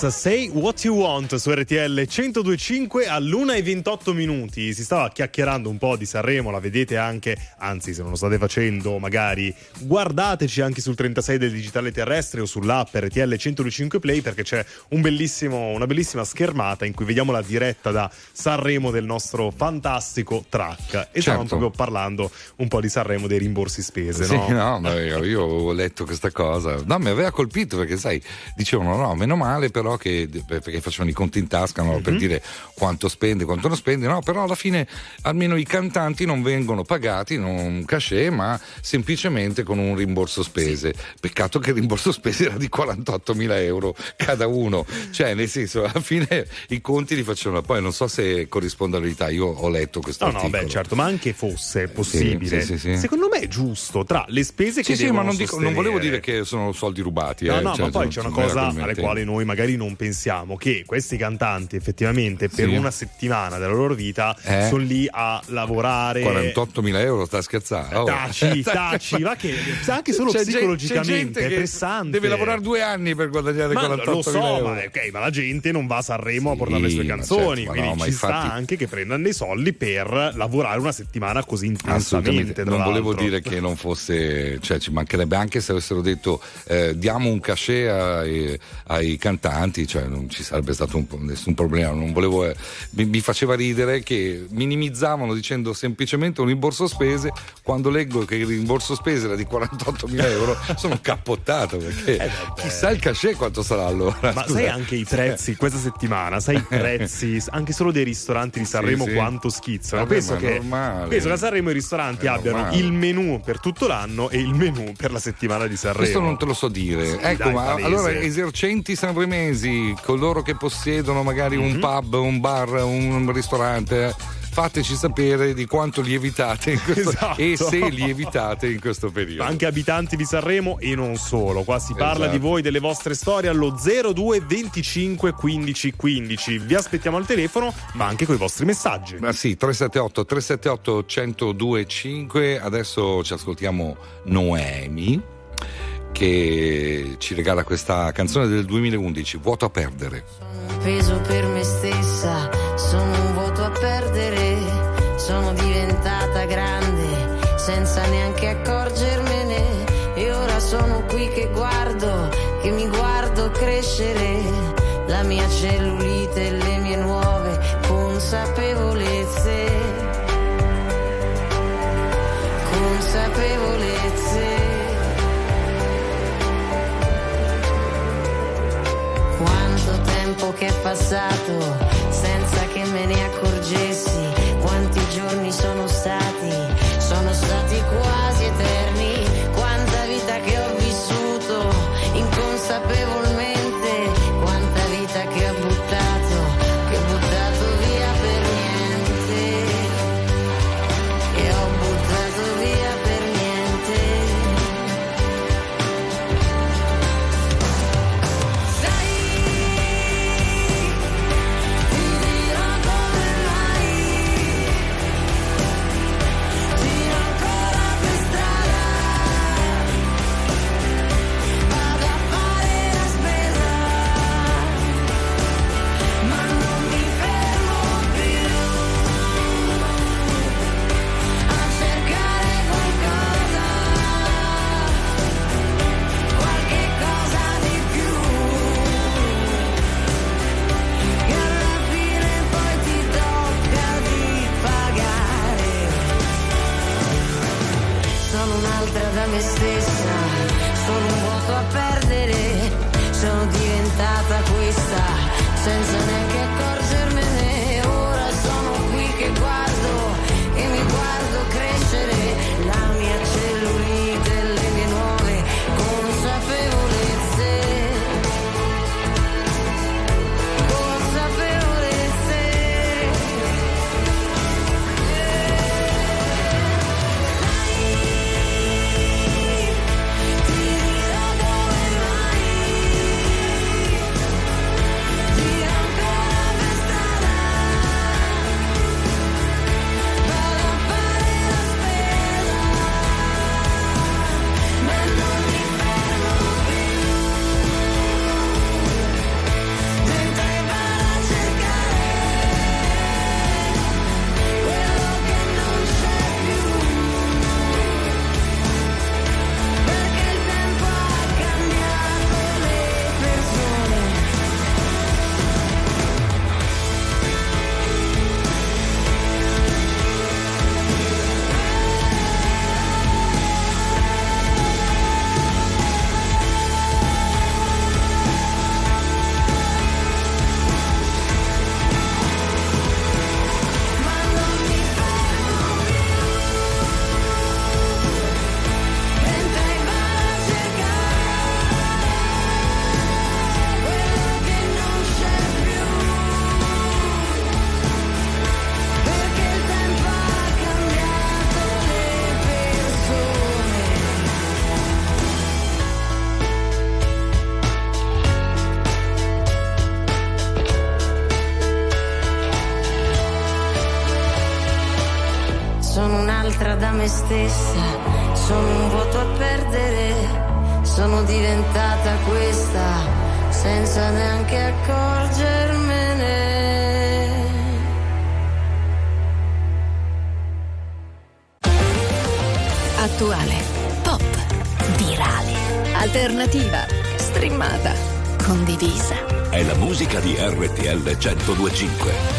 Say What You Want su R T L cento due e cinque all'una e ventotto minuti. Si stava chiacchierando un po' di Sanremo, la vedete anche, anzi se non lo state facendo magari guardateci anche sul trentasei del digitale terrestre o sull'app R T L cento due e cinque Play, perché c'è un bellissimo, una bellissima schermata in cui vediamo la diretta da Sanremo del nostro fantastico track. E stavamo certo. proprio parlando un po' di Sanremo, dei rimborsi spese. Sì, no, no io ho letto questa cosa, no, mi aveva colpito perché sai, dicevano no, meno male però che perché facevano i conti in tasca, no? Mm-hmm. Per dire quanto spende, quanto non spende, no, però alla fine almeno i cantanti non vengono pagati in un cachet ma semplicemente con un rimborso spese. Sì. Peccato che il rimborso spese era di quarantottomila euro cada uno, cioè nel senso alla fine i conti li facevano, poi non so se corrisponde alla verità, io ho letto questo no, articolo. No, beh, certo, ma anche fosse possibile. Eh, sì, sì, sì. Secondo me è giusto tra le spese sì, che sì, devono ma non, dico, non volevo dire che sono soldi rubati, no, eh, no, cioè, ma poi c'è una cosa alle quali noi magari magari non pensiamo, che questi cantanti effettivamente per sì. una settimana della loro vita eh? sono lì a lavorare. quarantottomila euro, sta scherzando? Oh. Taci, taci, ma che anche solo c'è psicologicamente gente, è pressante. Deve lavorare due anni per guadagnare quarantottomila euro. Lo so, ma, okay, ma la gente non va a Sanremo sì, a portare le sue canzoni, certo, quindi no, ci infatti... sta anche che prendano dei soldi per lavorare una settimana così intensamente. Non l'altro. volevo dire che non fosse, cioè ci mancherebbe anche se avessero detto eh, diamo un cachet ai, ai cantanti, cioè non ci sarebbe stato un, nessun problema, non volevo eh, mi, mi faceva ridere che minimizzavano dicendo semplicemente un rimborso spese. Quando leggo che il rimborso spese era di quarantottomila euro sono cappottato, perché eh, chissà il cachet quanto sarà allora. Ma sai anche i prezzi questa settimana, sai i prezzi anche solo dei ristoranti di Sanremo sì, sì. quanto schizzano. Vabbè, penso, che, penso che a Sanremo i ristoranti è abbiano normale. Il menù per tutto l'anno e il menù per la settimana di Sanremo. Questo non te lo so dire, sì, ecco dai, ma palese. Allora esercenti sanremesi, coloro che possiedono magari mm-hmm. un pub, un bar, un ristorante, fateci sapere di quanto lievitate in questo, esatto. e se lievitate in questo periodo. Anche abitanti di Sanremo e non solo, qua si parla esatto. di voi, delle vostre storie allo zero due venticinque quindici quindici, vi aspettiamo al telefono ma anche con i vostri messaggi. Ma sì, tre sette otto tre sette otto dieci venticinque. Adesso ci ascoltiamo Noemi che ci regala questa canzone del duemilaundici, Vuoto a perdere. Sono un peso per me stessa, sono un vuoto a perdere, sono diventata grande senza neanche accorgermene e ora sono qui che guardo, che mi guardo crescere, la mia cellulite e le mie nuove consapevolezze, consapevolezze. Quanto tempo che è passato senza che me ne accorgessi, quanti giorni sono stati, sono stati quasi eterni, quanta vita che ho vissuto inconsapevolmente, quanta vita che ho buttato, che ho buttato via per niente, che ho buttato via per niente. un'altra da me stessa, sono un vuoto a perdere, sono diventata questa, senza neanche accorgermene, ora sono qui che guardo e mi guardo crescere, la mia cellulite e le mie nuove consapevolezze, da me stessa, sono un vuoto a perdere, sono diventata questa, senza neanche accorgermene. Attuale, pop, virale, alternativa, streamata, condivisa. È la musica di R T L centodue e cinque.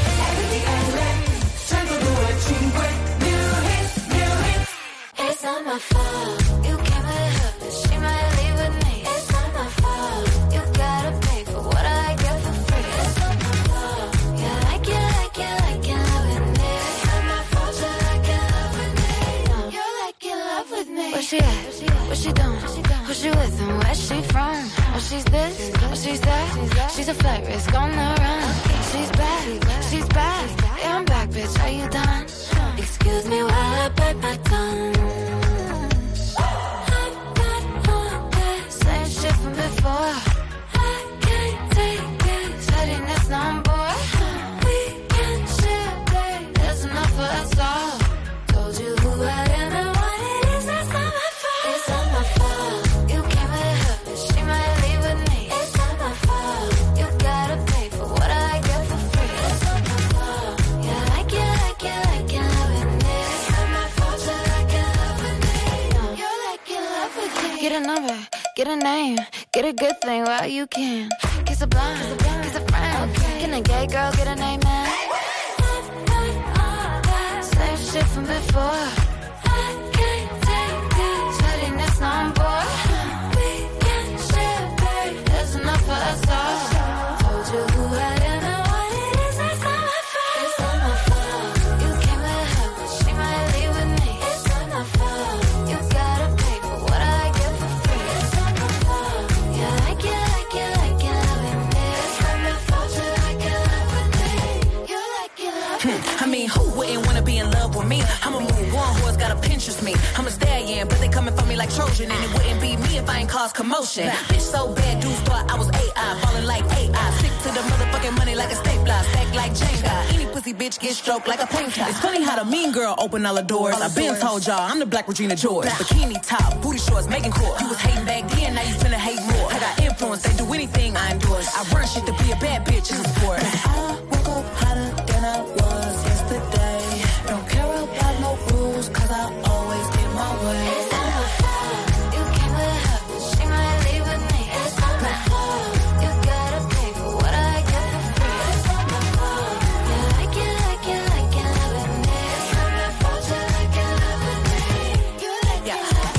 Open all the doors. I've been told y'all, I'm the Black Regina George. Nah. Bikini top, booty shorts, making court. You was hating back then, now you finna hate more. I got influence, they do anything I endorse. I run shit to be a bad bitch, it's a sport. I woke up hotter than I was yesterday. Don't care about no rules, cause I always get my way. It's not my fault, you came with her, but she might leave with me. It's not my fault, you gotta pay for what I get for free. It's not my fault, you like it, like it, like it. You like it, like it, like it. You like it, like it,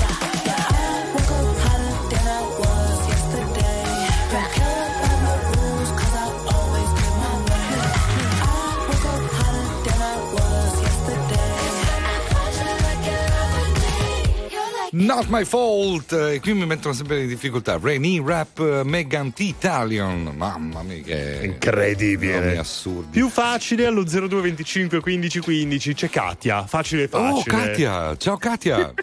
like it. Not My Fault, e qui mi mettono sempre in difficoltà. Rainy Rap, Megan Thee Stallion, mamma mia che incredibile, assurdo. Più facile allo zero due venticinque quindici quindici c'è Katia, facile facile. Oh Katia, ciao Katia.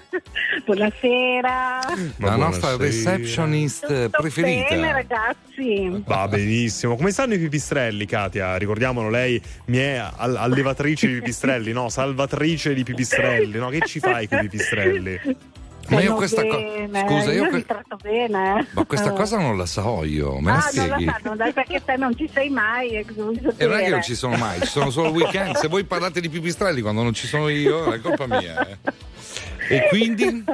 Buonasera. Ma la nostra buonasera. Receptionist tutto preferita. Bene ragazzi. Va benissimo. Come stanno i pipistrelli, Katia? Ricordiamolo, lei mi è allevatrice di pipistrelli, no, salvatrice di pipistrelli, no? Che ci fai con i pipistrelli? Ma io questa cosa. Scusa, io, io que- tratto bene. Ma questa cosa non la so io. Me ah, la spieghi? Non la sanno, dai, perché te non ci sei mai. E eh, non è che non ci sono mai, ci sono solo weekend. Se voi parlate di pipistrelli quando non ci sono io, è colpa mia. Eh. E quindi?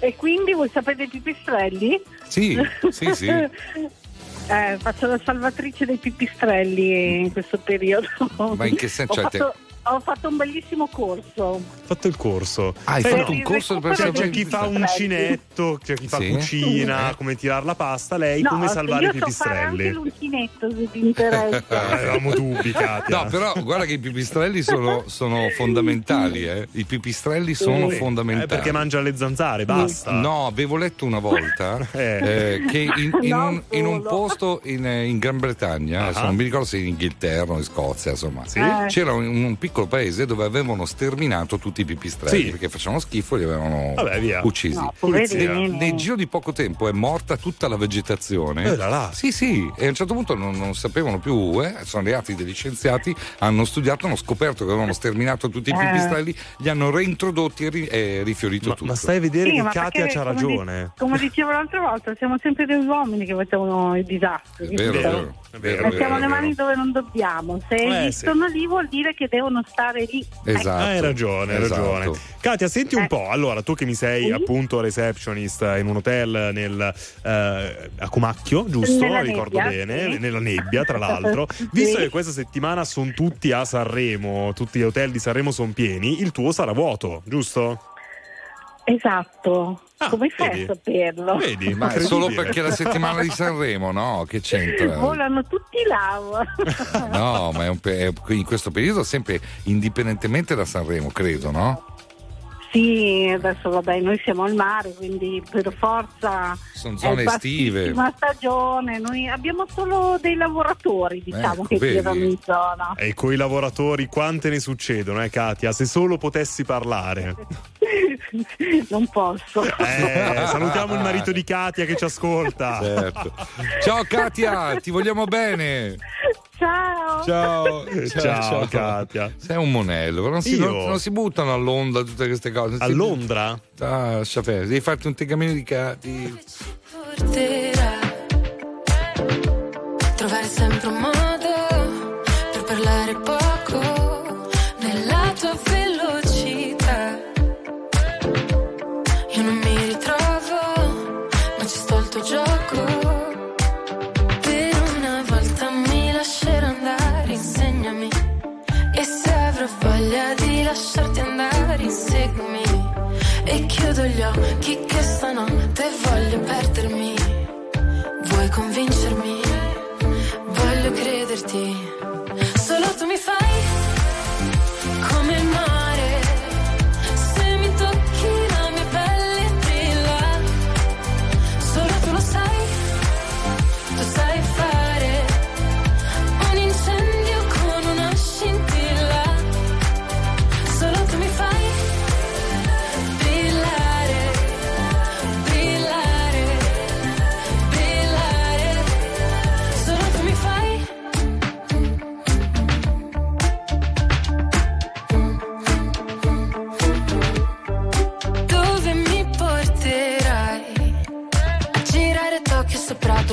E quindi voi sapete i pipistrelli? Sì, sì, sì. Eh, faccio la salvatrice dei pipistrelli in questo periodo. Ma in che senso? Cioè, fatto... te... Ho fatto un bellissimo corso. Fatto il corso. Ah, hai per fatto un corso per sapere. C'è chi fa uncinetto, c'è chi fa sì. cucina, mm. come tirare la pasta, lei no, come salvare i pipistrelli. Io so fare anche l'uncinetto se ti interessa. Avevamo dubbi, Katia. No, però guarda che i pipistrelli sono, sono fondamentali, eh. I pipistrelli sì. sono fondamentali. Eh, perché mangia le zanzare, basta. No, avevo letto una volta eh. Eh, che in, in, un, in un posto in, in Gran Bretagna, uh-huh. non mi ricordo se in Inghilterra o in Scozia, insomma, sì? eh. c'era un, un piccolo paese dove avevano sterminato tutti i pipistrelli sì. perché facevano schifo e li avevano Vabbè, via. uccisi. No, nel, nel giro di poco tempo è morta tutta la vegetazione. Eh, là, là. Sì, sì, e a un certo punto non, non sapevano più, eh. sono arrivati degli scienziati, hanno studiato, hanno scoperto che avevano sterminato tutti i pipistrelli, eh. li hanno reintrodotti e ri, eh, rifiorito ma, tutto. Ma stai a vedere sì, che Katia c'ha ragione. Di, come dicevo l'altra volta, siamo sempre degli uomini che facciamo i disastri. È vero, è vero. È vero, mettiamo è vero, le mani dove non dobbiamo. Se eh, esistono sì. lì vuol dire che devono stare lì. Esatto. Hai ragione, hai esatto. ragione. Katia, senti un po', allora tu che mi sei sì. appunto receptionist in un hotel nel eh, a Comacchio, giusto? Nella ricordo nebbia, bene, sì. nella nebbia tra l'altro. Sì. Visto che questa settimana sono tutti a Sanremo, tutti gli hotel di Sanremo sono pieni, il tuo sarà vuoto, giusto? Esatto. Ah, come fai vedi. a saperlo? Vedi, ma è solo perché la settimana di Sanremo, no? Che c'entra? Volano tutti là. No, ma è un pe- in questo periodo sempre indipendentemente da Sanremo, credo, no? Sì, adesso vabbè, noi siamo al mare, quindi per forza sono zone estive. Una stagione, noi abbiamo solo dei lavoratori, diciamo, ecco, che girano in zona. E coi lavoratori quante ne succedono, eh Katia? Se solo potessi parlare. Non posso. Eh, salutiamo il marito di Katia che ci ascolta. Certo. Ciao Katia, ti vogliamo bene. Ciao. Ciao, ciao, ciao, ciao Katia. Sei un monello, non si, non, non si buttano all'onda tutte queste cose. A Londra? Ah, sapere, devi farti un tegamino di Katia. Porterà trovare sempre un modo per parlare poco nella tua velocità. Io non mi ritrovo, ma ci sto al tuo gioco. Voglia di lasciarti andare, inseguimi e chiudo gli occhi che stanotte voglio perdermi. Vuoi convincermi? Voglio crederti. Solo tu mi fai come il mare. Se mi tocchi la mia pelle brilla. Solo tu lo sai, tu sai fare un incendio con una scintilla. Soprato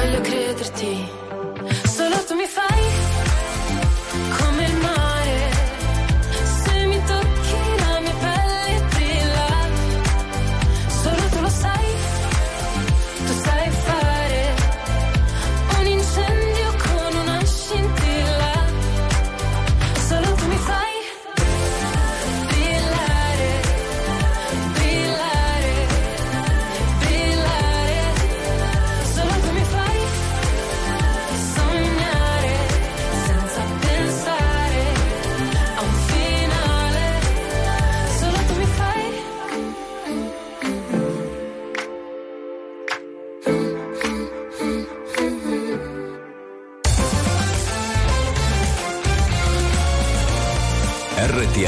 Voglio crederti, solo tu mi fai come il mare, se mi tocchi la mia pelle brilla, solo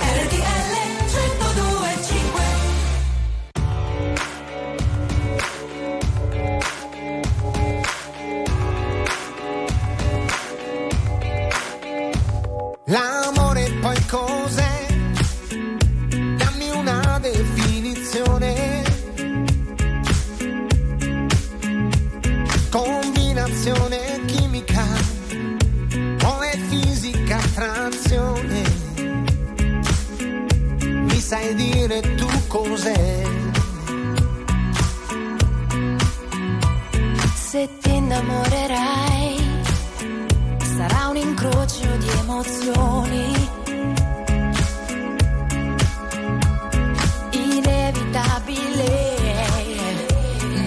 erre ti elle centodue e cinque. L'amore poi cos'è? Dammi una definizione. Combinazione chimica o è fisica attrazione? Mi sai dire tu cos'è? Se ti innamorerai sarà un incrocio di emozioni, inevitabile.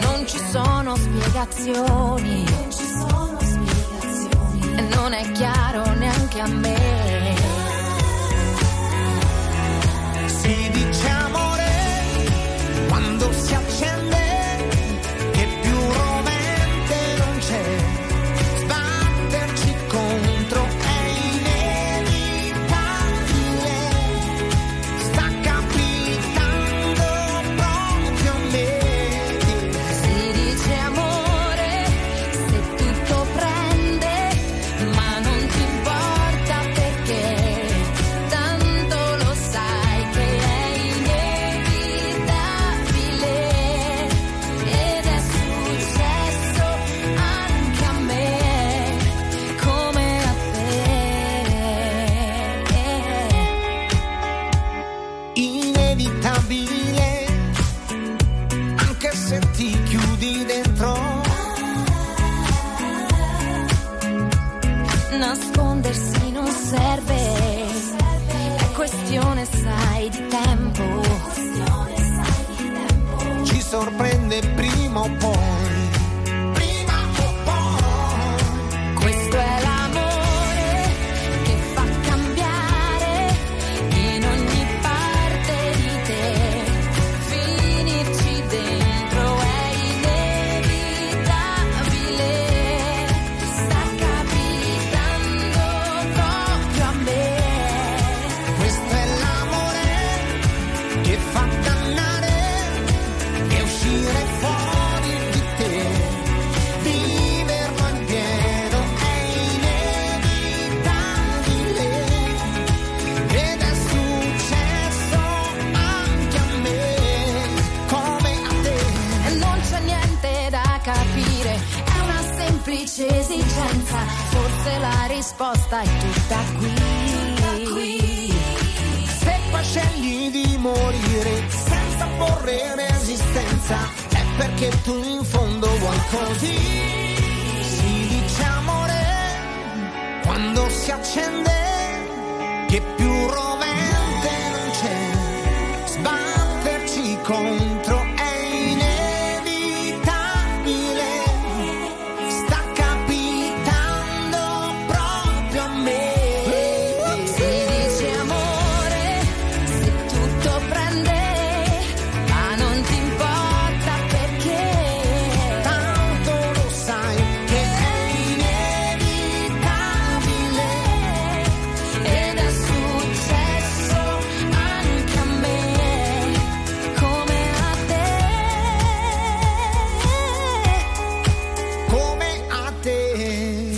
Non ci sono spiegazioni, non ci sono spiegazioni, e non è chiaro neanche a me. Si dice amore quando si accende, che più rovente non c'è, sbatterci contro è inevitabile, sta capitando proprio a me. Nascondersi non serve, è questione sai di tempo. Ci sorprende prima o poi. Prima o poi. Questo è l'amore che fa cambiare in ogni parte di te. Finirci dentro è inevitabile. Esigenza, forse la risposta è tutta qui. Tutta qui. Se poi scegli di morire senza porre resistenza, è perché tu in fondo vuoi così. Si dice amore quando si accende, che più rovente non c'è, sbatterci contro.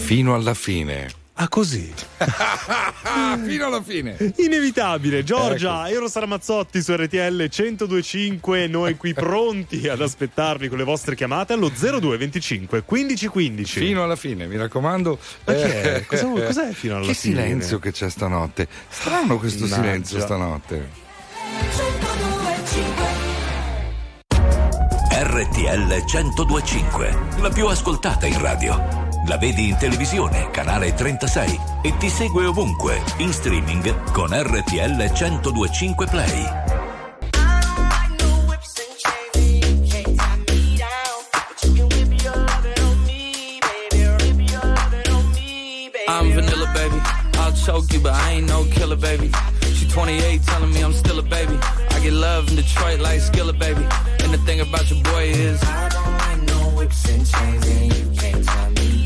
Fino alla fine. Ah, così? Fino alla fine. Inevitabile. Giorgia, ecco. Eros Ramazzotti su erre ti elle centodue e cinque. Noi qui pronti ad aspettarvi con le vostre chiamate allo zero due venticinque quindici quindici. Fino alla fine, mi raccomando. Perché? Eh, cosa, cos'è fino alla che fine? Che silenzio che c'è stanotte. Strano questo Mangia. silenzio stanotte. erre ti elle centodue e cinque, la più ascoltata in radio. La vedi in televisione, canale trentasei, e ti segue ovunque, in streaming con erre ti elle centodue e cinque Play. I'm vanilla, baby. I'll choke you, but I ain't no killer, baby. She twenty-eight, telling me I'm still a baby. I get love in Detroit like Skillet, baby. And the thing about your boy is I don't like no whips. in chains and you can't tie me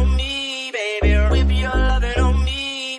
on me, baby. Whip your lovin' on me.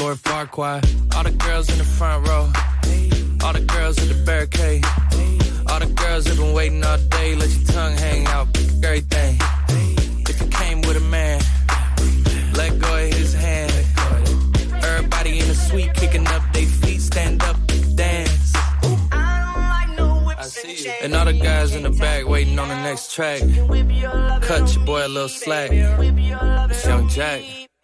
Lord Farquhar. All the girls in the front row. All the girls at the barricade. All the girls have been waiting all day. Let your tongue hang out, everything. If you came with a man, let go of his hand. Everybody in the suite kicking up their feet, stand up, dance. I don't like no whips and chains. And all the guys in the back waiting on the next track. Cut your boy a little slack. It's Young Jack.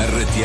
R T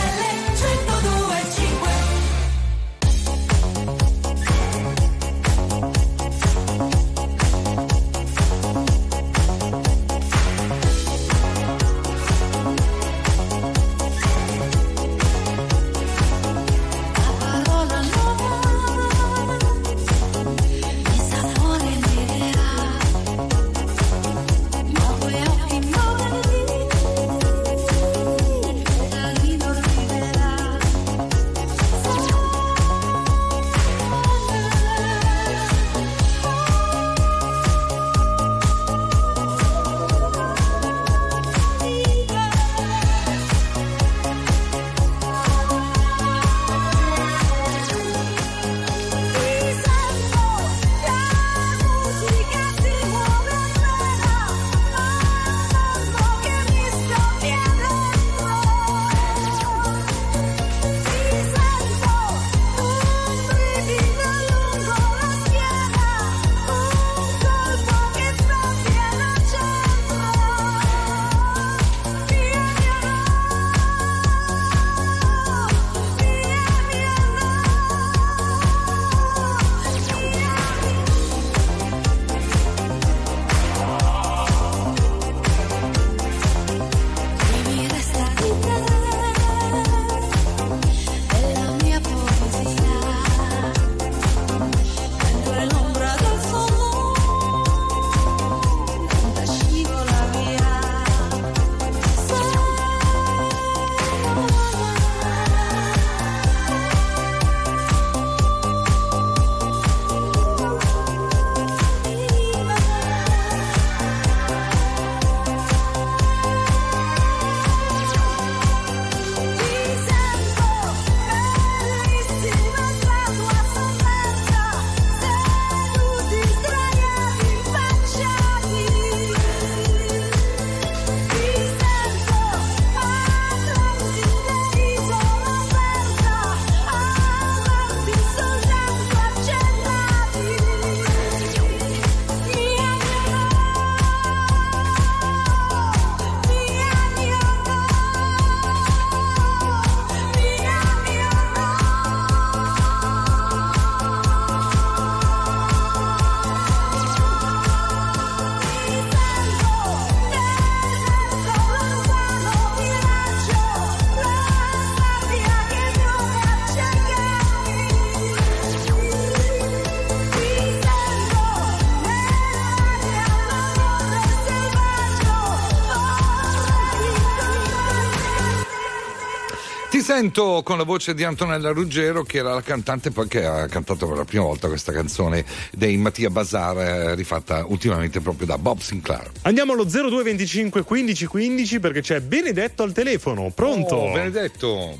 sento con la voce di Antonella Ruggero, che era la cantante poi che ha cantato per la prima volta questa canzone dei Mattia Bazar, eh, rifatta ultimamente proprio da Bob Sinclair. Andiamo allo zero due venticinque quindici quindici perché c'è Benedetto al telefono. Pronto? Oh, Benedetto.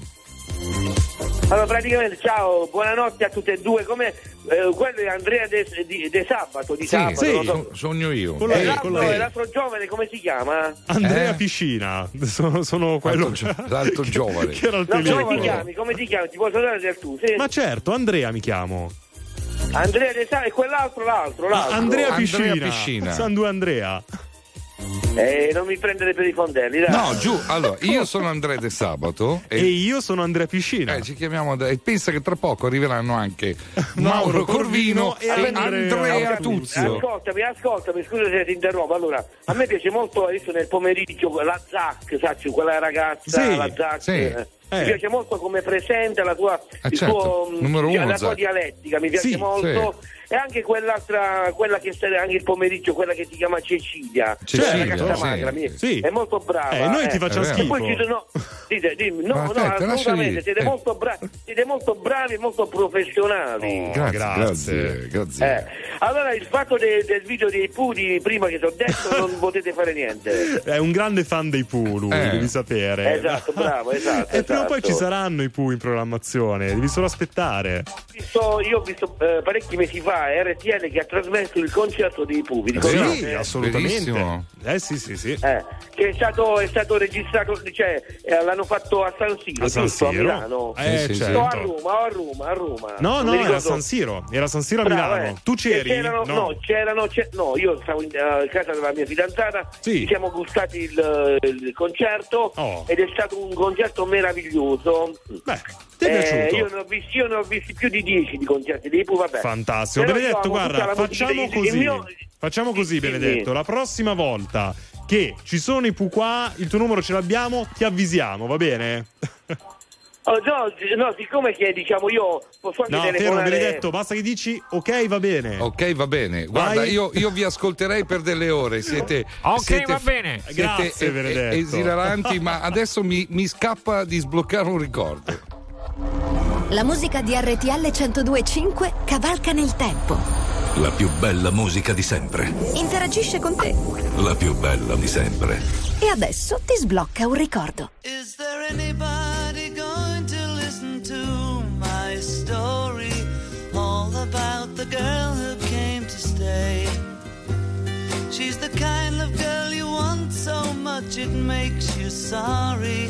Allora, praticamente, ciao, buonanotte a tutte e due. Come eh, quello di Andrea De, di, de Sabato, di sì, Sabato, sì, so. Sogno io. Con eh, con l'altro, l'altro giovane, come si chiama? Andrea eh? Piscina. Sono, sono quello. L'altro, l'altro giovane. Che era il no, come ti chiami? Come ti chiami? Ti posso dare del tu? Sì. Ma certo, Andrea mi chiamo. Andrea De Sabato e quell'altro, l'altro, l'altro. Ah, Andrea Piscina. Andrea Piscina. San due Andrea. Eh, non mi prendere per i fondelli, dai. No, giù, allora, io sono Andrea De Sabato e, e io sono Andrea Piscina. Eh, ci chiamiamo da... e pensa che tra poco arriveranno anche Mauro Corvino, Corvino e Andrea, Andrea Tuzio. Ascoltami, ascoltami, scusa se ti interrompo. Allora, a me piace molto adesso nel pomeriggio la Zac, sacci, quella ragazza, sì, la Zac. Sì. Eh. Eh. Mi piace molto come presenta la tua, ah, il certo. tuo, Numero uno, la tua dialettica, mi piace sì, molto. Sì. E anche quell'altra, quella che sta anche il pomeriggio, quella che si chiama Cecilia, Cecilia, cioè, la sì, magra, sì. Sì. È molto brava. Eh, noi eh. ti facciamo schifo. E poi ci sono, dite, dimmi, no, no, no, assolutamente, siete, eh. molto bra- siete molto bravi e molto professionali. Oh, grazie, grazie. grazie. Eh. Allora, il fatto de- del video dei Pooh di prima che ti ho detto, non potete fare niente. È un grande fan dei Pooh, lui, eh. devi sapere. Esatto, bravo, esatto. E prima o poi ci saranno i Pooh in programmazione, devi solo aspettare. Visto, io ho visto eh, parecchi mesi fa R T L che ha trasmesso il concerto dei Pooh, vi ricordate? Sì, assolutamente. Eh sì, sì, sì. Eh, che è stato, è stato registrato, cioè eh, l'hanno fatto a San Siro, a San Siro. A Milano. Eh, sì, sì, certo. No, a Roma, a Roma, a Roma. No, no, era San Siro, era San Siro a Milano. Bravo, eh. Tu c'eri? C'erano, no, no c'erano, c'er- no, io stavo in uh, casa della mia fidanzata, sì. Ci siamo gustati il, il concerto oh. ed è stato un concerto meraviglioso. Beh. Eh, io, ne ho visti, io ne ho visti più di dieci di concerti dei Pooh, vabbè. Fantastico, però Benedetto, guarda, facciamo così, il mio... facciamo così, sì, Benedetto, sì. La prossima volta che ci sono i Pooh qua, il tuo numero ce l'abbiamo, ti avvisiamo, va bene? Oh, no, no, siccome che diciamo io posso anche no, telefonare... Benedetto, basta che dici ok va bene. Ok va bene. Guarda, io, io vi ascolterei per delle ore. Siete ok siete, va bene. Siete grazie e, Benedetto. Esilaranti, ma adesso mi, mi scappa di sbloccare un ricordo. La musica di R T L centodue e cinque cavalca nel tempo. La più bella musica di sempre. Interagisce con te. La più bella di sempre. E adesso ti sblocca un ricordo. Is there anybody going to listen to my story? All about the girl who came to stay. She's the kind of girl you want so much it makes you sorry.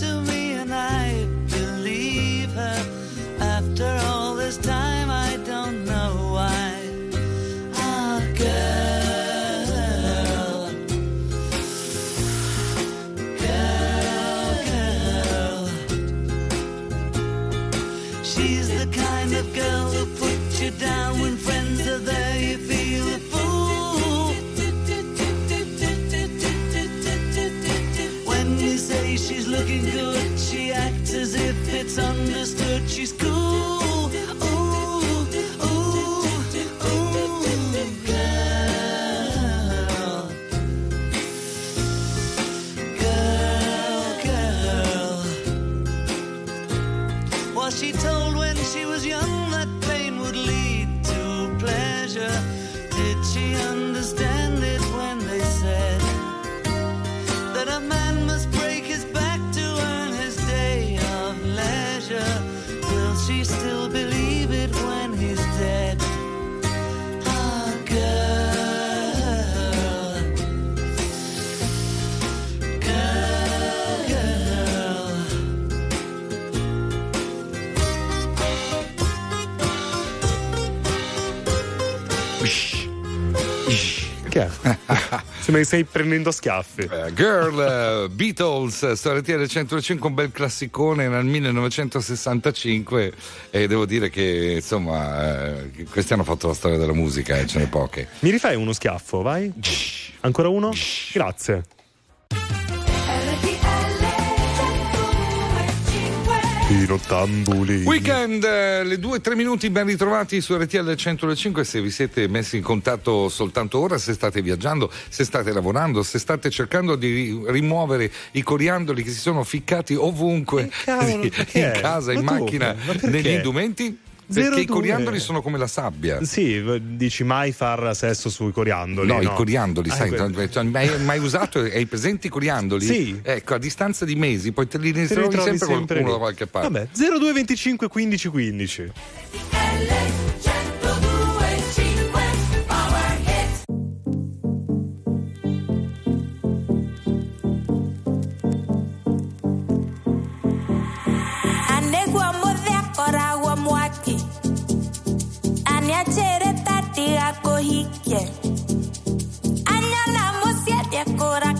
to me and I believe her. After all this time, I don't know why. Ah, girl, girl, girl. She's the kind of girl who puts you down when friends are there. You feel a fool when you say she's looking good. She acts as if it's understood. She's cool. Ooh, ooh, ooh, girl, girl, girl. Well, she told when she was young that pain would lead to pleasure. Did she understand it when they said that a man must break his back to earn his day of leisure? Will she still believe it when he's dead? Ah, girl, girl, girl. Che Se me ne stai prendendo a schiaffi. Uh, Girl, uh, Beatles, Storia R T L centocinque, un bel classicone nel millenovecentosessantacinque, e devo dire che insomma eh, questi hanno fatto la storia della musica e eh, ce ne poche. Mi rifai uno schiaffo, vai? Ancora uno? Grazie. I nottambuli. Weekend, eh, le due tre minuti, ben ritrovati su R T L centocinque. Se vi siete messi in contatto soltanto ora, se state viaggiando, se state lavorando, se state cercando di rimuovere i coriandoli che si sono ficcati ovunque, cavolo, in casa, ma in tu, macchina, negli indumenti. Perché zero, i coriandoli due. Sono come la sabbia. Sì, dici mai far sesso sui coriandoli. No, no. I coriandoli, ah, sai, que... mai, mai usato, hai presenti i coriandoli? Sì. Ecco, a distanza di mesi, poi te li ritrovi sempre, sempre qualcuno lì. Da qualche parte. Vabbè, zero due venticinque quindici quindici. Hiki andiamo siete ancora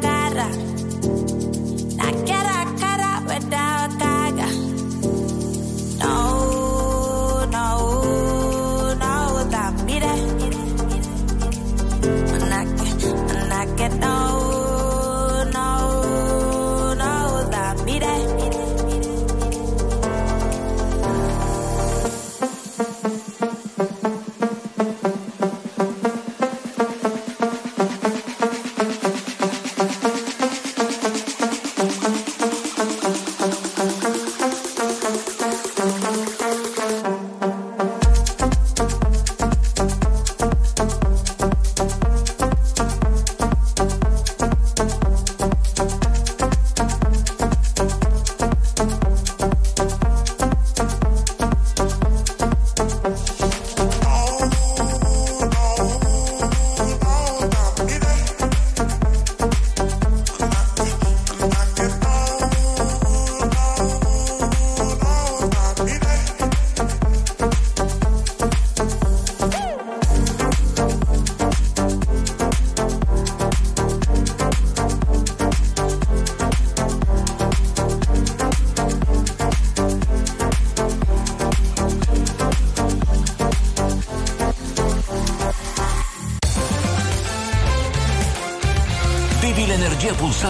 cara la cara cara vedrà caga no no no da mire non che non che no no no da mire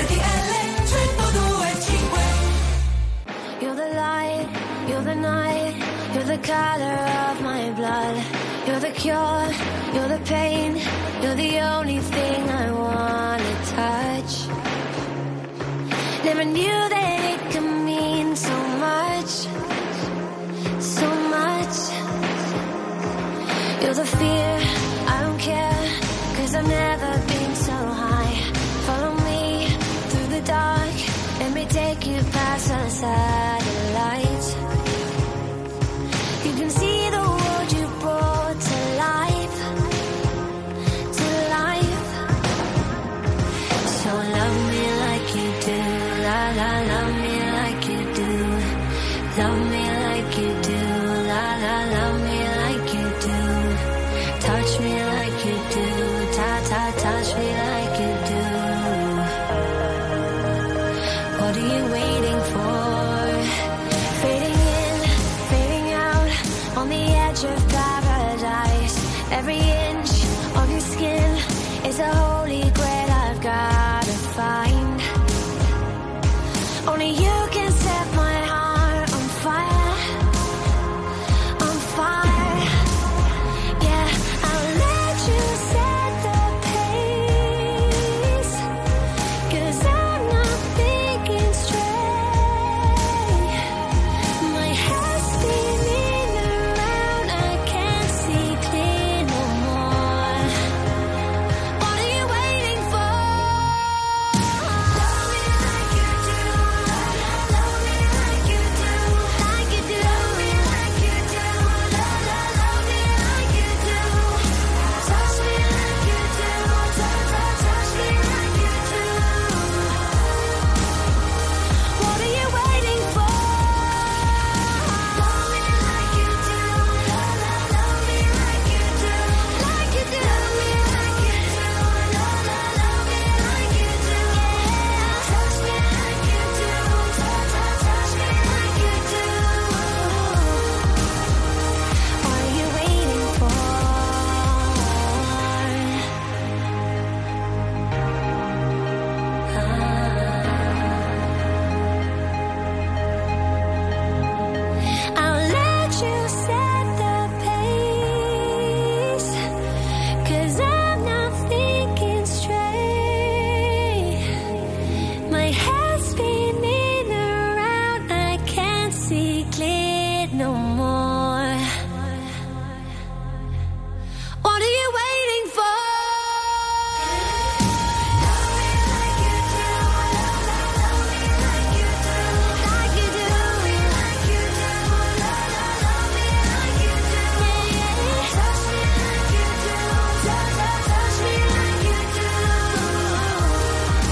R T L centodue e cinque. You're the light, you're the night, you're the color of my blood. You're the cure, you're the pain, you're the only thing I wanna touch. Never knew that it could mean so much. You're the fear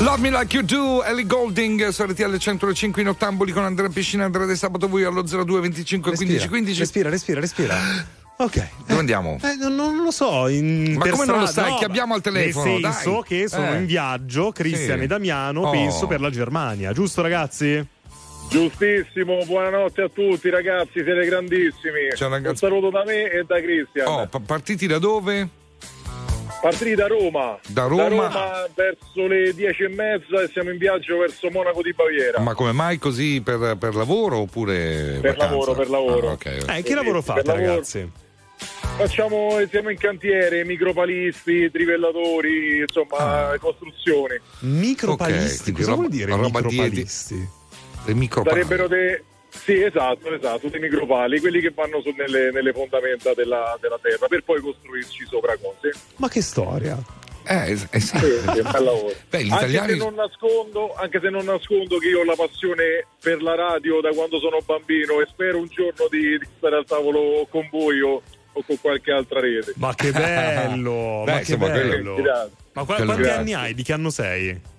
Love Me Like You Do, Ellie Golding su R T L centocinque in Ottamboli con Andrea Piscina, Andrea De Sabato, voi allo zero due venticinque quindici quindici. Respira, respira, respira. Ok. Dove andiamo? Eh, non, non lo so. In ma come non lo sai? No, che abbiamo al telefono? Nel senso dai. che sono eh. in viaggio, Cristian sì. e Damiano, oh. penso per la Germania, giusto ragazzi? Giustissimo, buonanotte a tutti ragazzi, siete grandissimi. Ciao, ragazzi. Un saluto da me e da Cristian. Oh, pa- partiti da dove? Partiti da Roma. da Roma da Roma verso le dieci e mezza e siamo in viaggio verso Monaco di Baviera. Ma come mai così? Per, per lavoro oppure per vacanza? lavoro per lavoro ah, okay. eh, che lavoro fate per ragazzi? Lavoro. Facciamo, siamo in cantiere, micropalisti, trivellatori, insomma ah. costruzioni. Micropalisti? Okay, cosa roba, vuol dire micropalisti? Di, micropali. Sarebbero dei... Sì, esatto, esatto, dei micropali, quelli che vanno su nelle, nelle fondamenta della, della terra per poi costruirci sopra cose. Ma che storia! Eh, es- es- sì, sì, bel lavoro. Beh, gli anche, italiani... se non nascondo, anche se non nascondo che io ho la passione per la radio da quando sono bambino e spero un giorno di, di stare al tavolo con voi o, o con qualche altra rete. Ma che bello! Beh, ma che bello! bello. Ma qual- quanti grazie. anni hai? Di che anno sei?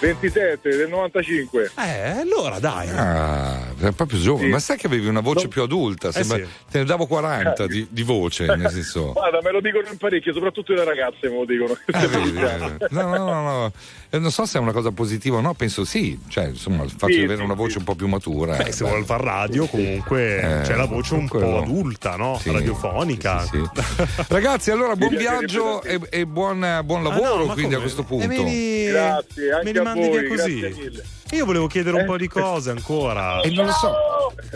ventisette, del novantacinque. Eh, allora dai. Ah, sei proprio giovane. Sì. Ma sai che avevi una voce no. più adulta? Sembra... Eh sì. Te ne davo quaranta eh. di, di voce, nel senso. Guarda, me lo dicono in parecchio, soprattutto le ragazze me lo dicono. Eh, vedi, eh. No, no, no, no. Eh, non so se è una cosa positiva o no, penso sì. Cioè, insomma, il fatto sì, di avere sì, una voce sì. un po' più matura. Beh, eh, se vuole far radio, comunque eh, c'è la voce un po' adulta, no? Sì, radiofonica. Sì, sì, sì. Ragazzi, allora buon sì, viaggio e, e buon, buon lavoro, ah, no, quindi come? a questo punto. Eh, mi... Grazie, anche. Me li mandi via così. Io volevo chiedere un eh? po' di cose ancora. E eh, non lo so.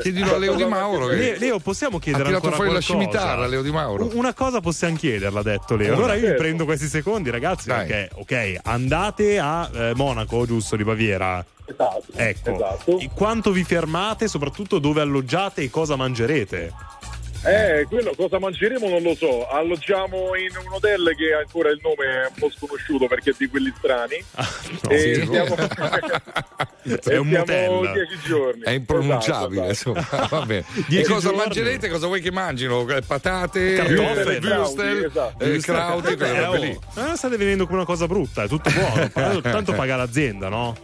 Chiedilo a Leo Di Mauro. Che... Leo, possiamo chiedere ancora qualcosa? Ha tirato fuori la scimitarra, Leo Di Mauro. Una cosa possiamo chiederla, ha detto Leo. Allora io vi prendo questi secondi, ragazzi. Dai. Perché, ok, andate a eh, Monaco, giusto, di Baviera. Esatto. Ecco. Esatto. E quanto vi fermate, soprattutto dove alloggiate e cosa mangerete? Eh, quello cosa mangeremo non lo so. Alloggiamo in un hotel che ancora il nome è un po' sconosciuto perché è di quelli strani. Ah, no, e sì, siamo... è un motel. dieci giorni. È impronunciabile. Esatto, esatto. Vabbè. E cosa giorni. mangerete? Cosa vuoi che mangino? Patate, cartoffe, würstel, esatto. eh, crauti. Eh, oh. Ah, state venendo come una cosa brutta, è tutto buono. Tanto paga l'azienda, no?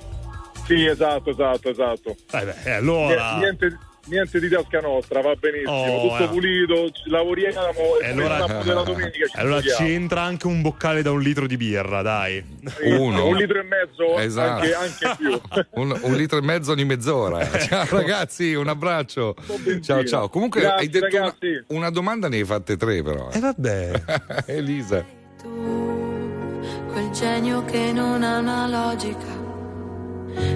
Sì, esatto, esatto, esatto. Eh, beh, allora. Niente. niente di tasca nostra, va benissimo, oh, tutto eh. pulito, lavoriamo e allora, della domenica ci allora c'entra anche un boccale da un litro di birra, dai. Uno. Un litro e mezzo, esatto. anche, anche più. un, un litro e mezzo ogni mezz'ora. Ciao ragazzi, un abbrcio. Un ciao ciao. Comunque grazie, hai detto una, una domanda, ne hai fatte tre però. E eh, vabbè. Elisa. Tu, quel genio che non ha una logica,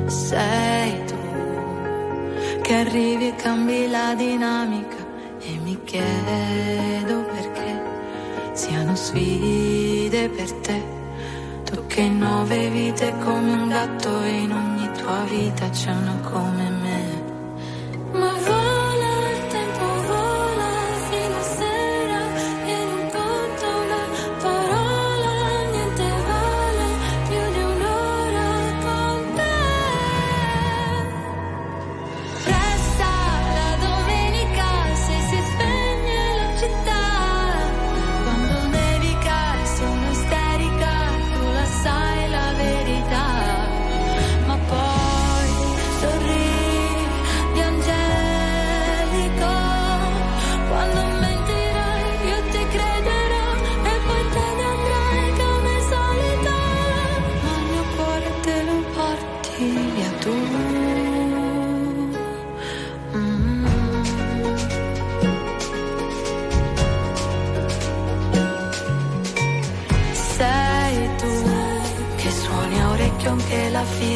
sei tu. Che arrivi e cambi la dinamica e mi chiedo perché siano sfide per te. Tu che nove vite come un gatto e in ogni tua vita c'è una come me. Ma vola il tempo, vola fino a sera e non conta una parola, niente vale più di un'ora con te. Resta la domenica se si spegne la città, quando nevica sono isterica, tu la sai la verità, ma poi sorridi di angelico, quando mentirai io ti crederò e poi te ne andrai come solito, ma il mio cuore te lo porti via tu. Anche la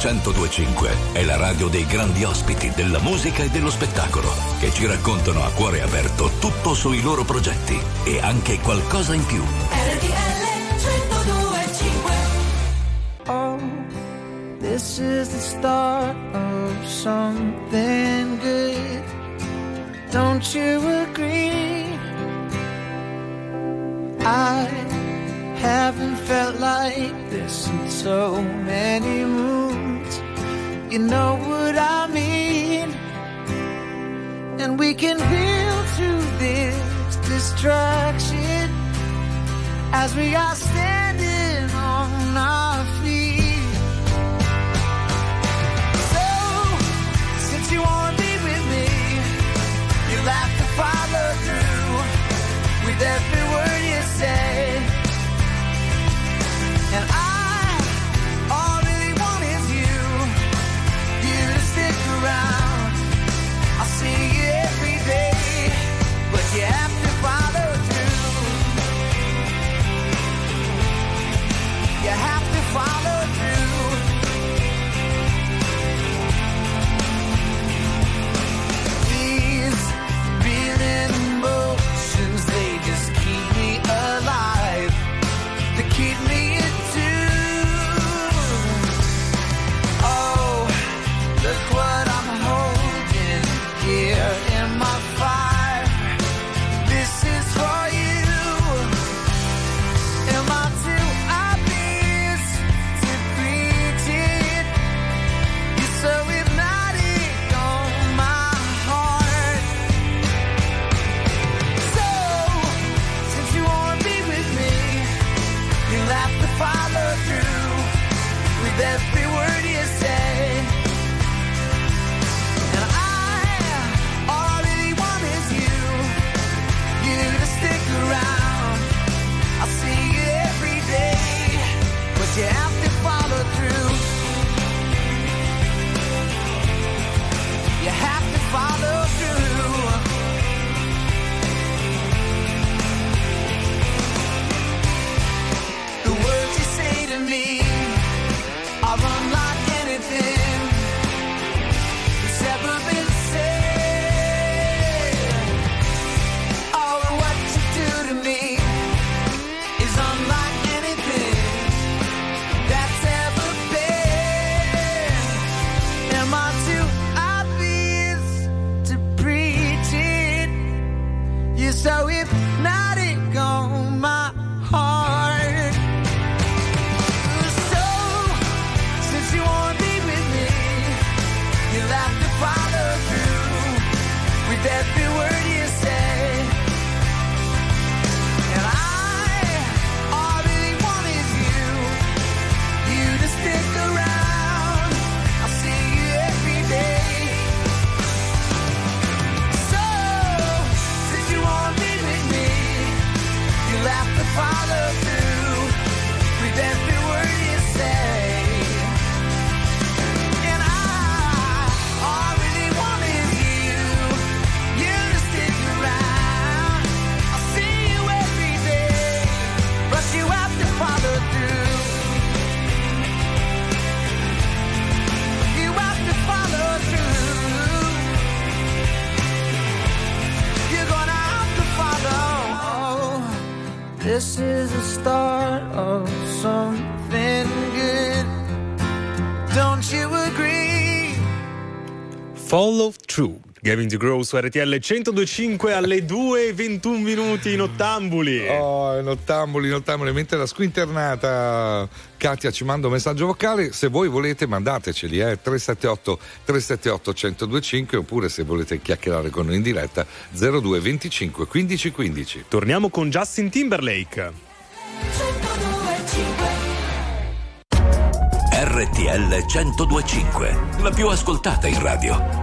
centodue e cinque è la radio dei grandi ospiti della musica e dello spettacolo, che ci raccontano a cuore aperto tutto sui loro progetti e anche qualcosa in più. R T L centodue e cinque. Oh, this is the start of something good. Don't you agree? I haven't felt like this in so many moons. You know what I mean, and we can build through this distraction as we are standing on our feet. So, since you wanna be with me, you'll have to follow through with every word you say, and I. I'll see you every day, but you have to follow through. This is the start of something good. Don't you agree? Follow through. Gavin DeGraw su R T L centodue e cinque alle due e ventuno minuti in ottambuli. Oh, in ottambuli, in ottambuli. Mentre la squinternata Katia ci manda un messaggio vocale. Se voi volete mandateceli, eh, tre sette otto tre sette otto uno zero due cinque, oppure se volete chiacchierare con noi in diretta zero due venticinque quindici quindici. Torniamo con Justin Timberlake. R T L centodue e cinque, la più ascoltata in radio.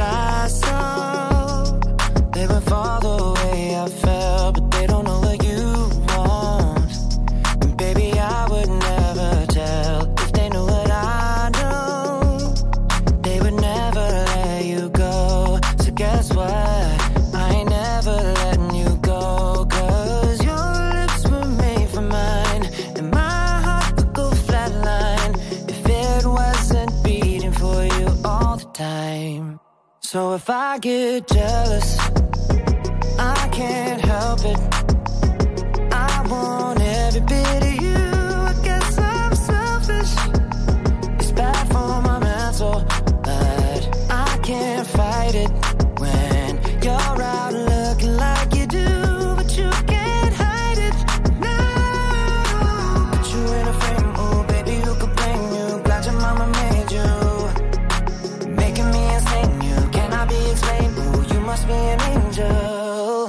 I saw. They went far the way I fell, but they don't know what you want. And baby, I would never. If they knew what I know, they would never let you go. So guess what? I ain't never letting you go. Cause your lips were made for mine, and my heart would go flatline if it wasn't beating for you all the time. So if I get jealous, I can't help it. I want every bit of you. It's bad for my mental, but I can't fight it when you're out looking like you do, but you can't hide it. No, put you in a frame, oh baby, who could blame you? Glad your mama made you, making me insane. You cannot be explained, oh you must be an angel.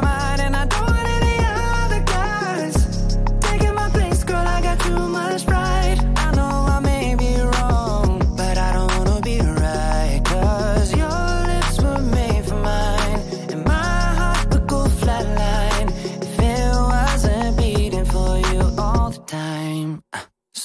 mind. And I don't want any other guys taking my place, girl, I got too much pride. I know I may be wrong, but I don't wanna be right. Cause your lips were made for mine, and my heart would go flatline if it wasn't beating for you all the time.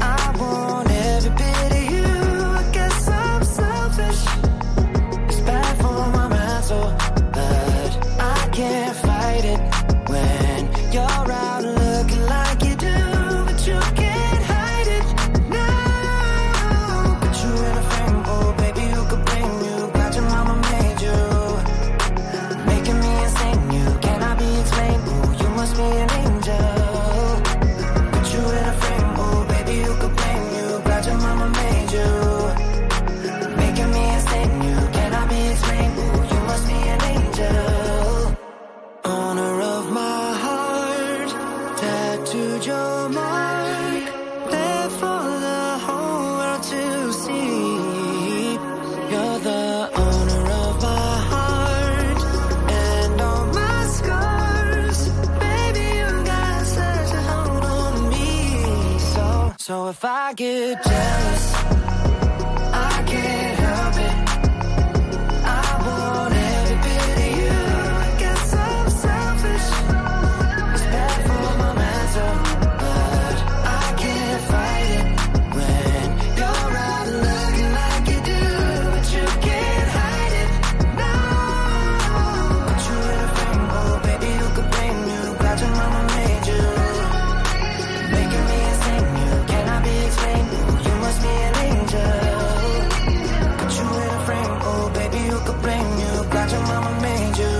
I want every bit of you. I guess I'm selfish. It's bad for my mental, but I can't fight it when you're out looking like you do, but you can't hide it. No, put you in a frame, oh baby, who could blame you? Glad your mama made you, making me insane. You cannot be explained, oh you must be an angel. So if I get jealous, I can't help it. I want every bit of you. I guess I'm selfish. It's bad for my mental, but I can't fight it when you're out looking like you do, but you can't hide it. No, put you in a frame, oh baby, who could blame you? Glad your mama made you. Me an angel, put you in a frame, oh baby, who could blame you? Glad your mama made you,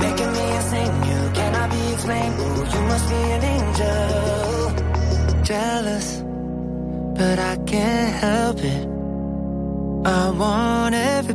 making me insane. You cannot be explained, oh you must be an angel. Jealous, but I can't help it. I want every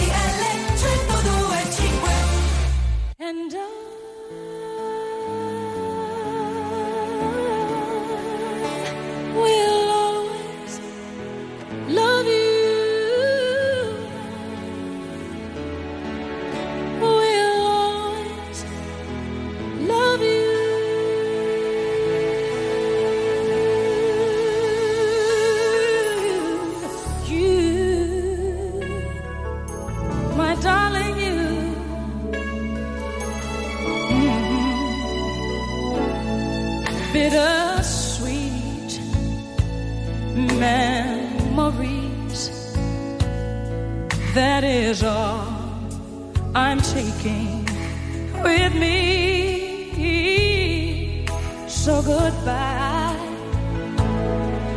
L centodue e cinque. And I will always love you. bittersweet memories. That is all I'm taking with me. So goodbye.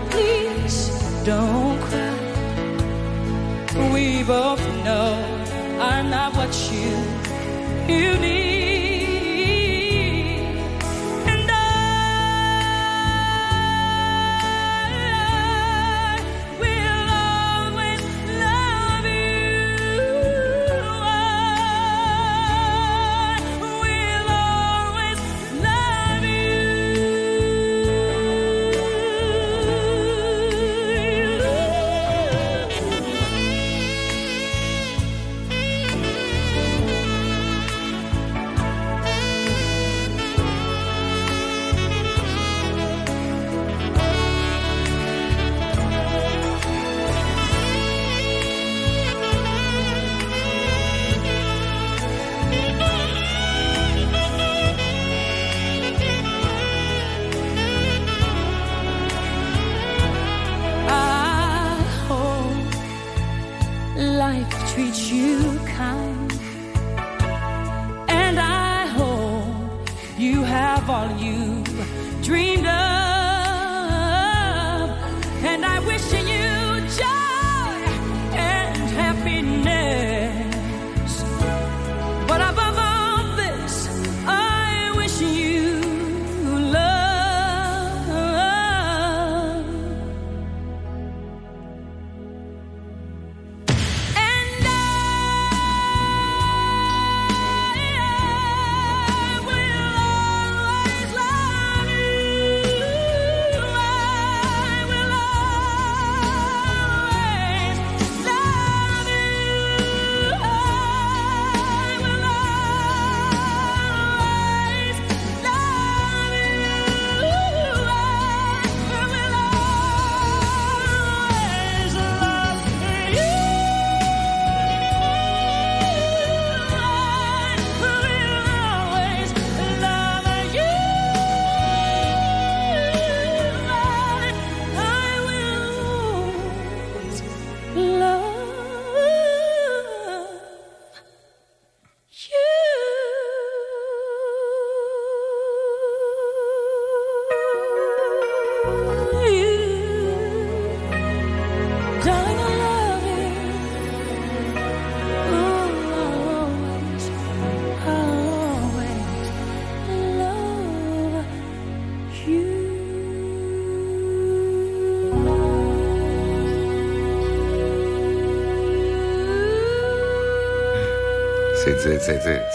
Please don't cry. We both know I'm not what you, you need.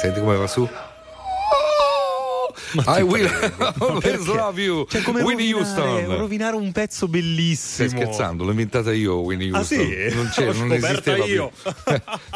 Senti come va su? I will always love you, cioè, come Whitney Houston. Rovinare un pezzo bellissimo. Stai scherzando, l'ho inventata io Whitney Houston. Ah, sì? Non c'è, non esisteva io.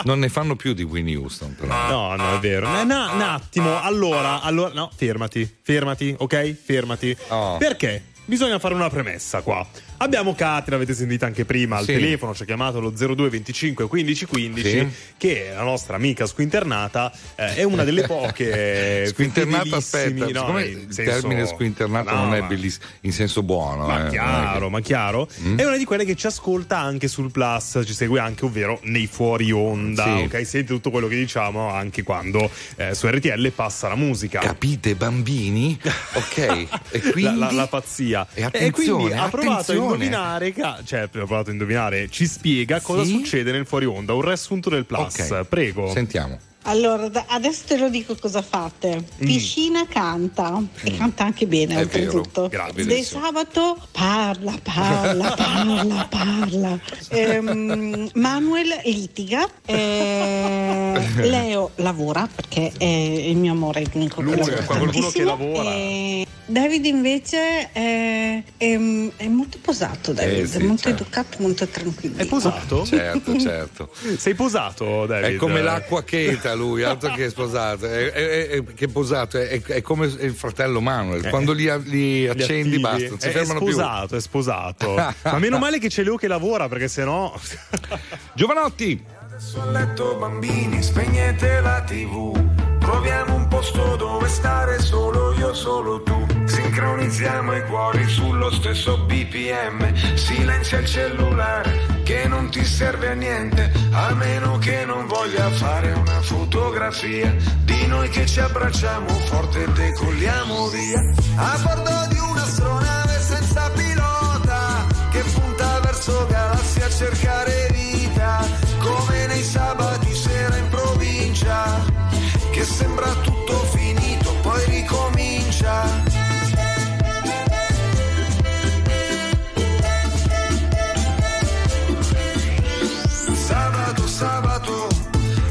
Non ne fanno più di Whitney Houston però. No, no, è vero. Un no, no, attimo, allora, allora no, fermati, fermati, ok? Fermati. Oh. Perché? Bisogna fare una premessa qua. Abbiamo Katia, l'avete sentita anche prima al sì. telefono, ci ha chiamato allo zero due venticinque quindici quindici sì. che è la nostra amica squinternata, eh, è una delle poche squinternata, aspetta, no, siccome il senso... termine squinternata no, non ma... è bellissimo in senso buono, ma eh, chiaro, eh. ma chiaro mm? È una di quelle che ci ascolta anche sul Plus, ci segue anche, ovvero nei fuori onda, sì. ok, sente tutto quello che diciamo anche quando eh, su R T L passa la musica, capite bambini? Ok. E quindi la, la, la pazzia, e, e quindi ha provato a indovinare, cioè ho provato a indovinare, ci spiega cosa sì? succede nel fuori onda, un riassunto del Plus, okay. Prego, sentiamo. Allora, da, adesso te lo dico cosa fate. Piscina mm. canta mm. e canta anche bene, oltretutto. De Sabato parla, parla, parla, parla. ehm, Manuel litiga. Ehm, Leo lavora perché è il mio amore unico. Lucio è qualcuno che lavora. E David invece è, è, è molto posato. David eh, sì, molto certo. educato, molto tranquillo. È posato? Certo, certo. Sei posato, David? È come l'acqua che entra. Lui, altro che sposato, è, è, è, che posato, è, è come il fratello Manuel, quando li, li accendi li basta, non si è, fermano è sposato, più. È sposato, ma meno male che c'è Leo che lavora, perché sennò Giovanotti. Adesso a letto bambini, spegnete la tivù, troviamo un posto dove stare solo io, solo tu. sincronizziamo i cuori sullo stesso B P M. Silenzia il cellulare che non ti serve a niente, a meno che non voglia fare una fotografia di noi che ci abbracciamo forte e decolliamo via a bordo di un'astronave senza pilota che punta verso galassie a cercare vita, come nei sabati sera in provincia che sembra tutto finito poi ricomincia. Sabato,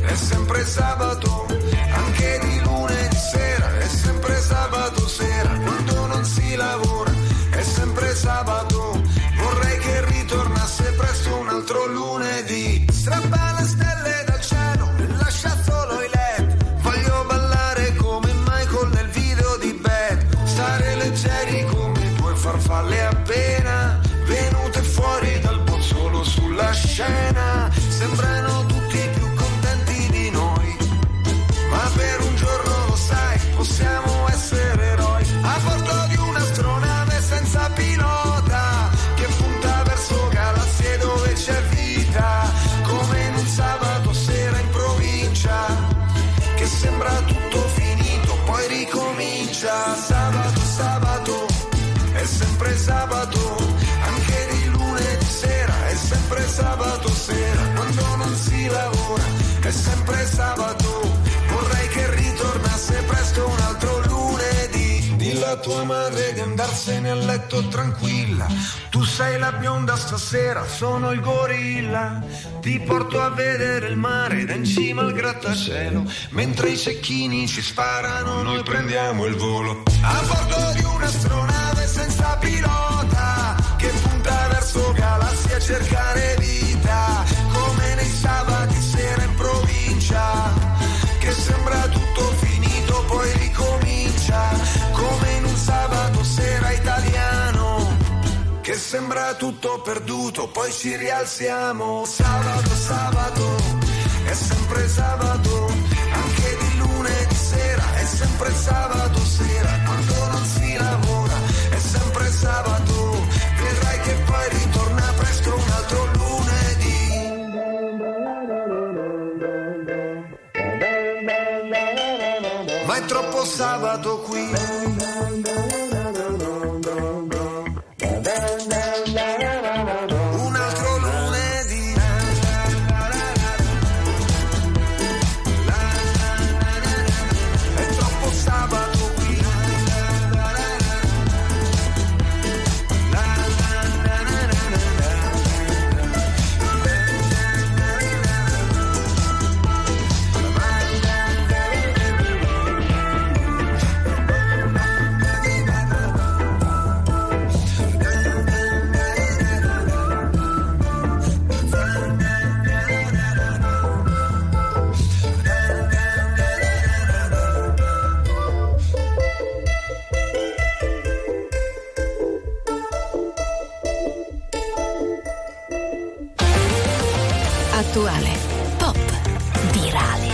è sempre sabato, anche di lunedì sera, è sempre sabato sera, quando non si lavora, è sempre sabato, vorrei che ritornasse presto un altro lunedì. Strappa le stelle dal cielo e lascia solo i led, voglio ballare come Michael nel video di Beth, stare leggeri come due farfalle appena venute fuori dal bozzolo sulla scena, sembrano possiamo essere eroi a bordo di un'astronave senza pilota che punta verso galassie dove c'è vita, come in un sabato sera in provincia che sembra tutto finito poi ricomincia. Sabato, sabato, è sempre sabato, anche di lunedì sera, è sempre sabato sera, quando non si lavora, è sempre sabato, vorrei che ritornasse presto un altro lunedì. Dillo a tua madre di andarsene a letto tranquilla, tu sei la bionda stasera, sono il gorilla, ti porto a vedere il mare da in cima al grattacielo, mentre i cecchini ci sparano noi prendiamo il volo a bordo di un'astronave senza pilota che punta verso galassie a cercare vita, come nei sabati sera in provincia che sembra tutto finito poi ricomincia, come in un sabato sera italiano che sembra tutto perduto poi ci rialziamo. Sabato, sabato, è sempre sabato, anche di lunedì sera, è sempre sabato sera, quando non si lavora, è sempre sabato, vedrai che poi ritorna presto un altro troppo sabato qui. Un altro lunedì. È troppo sabato qui. Attuale, pop, virale,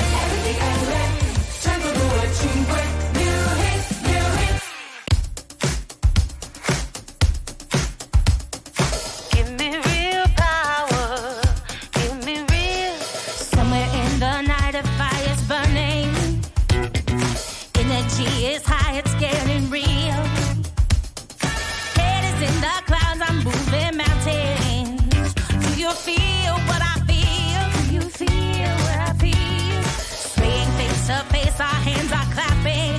T L centodue e cinque. Face, our hands are clapping.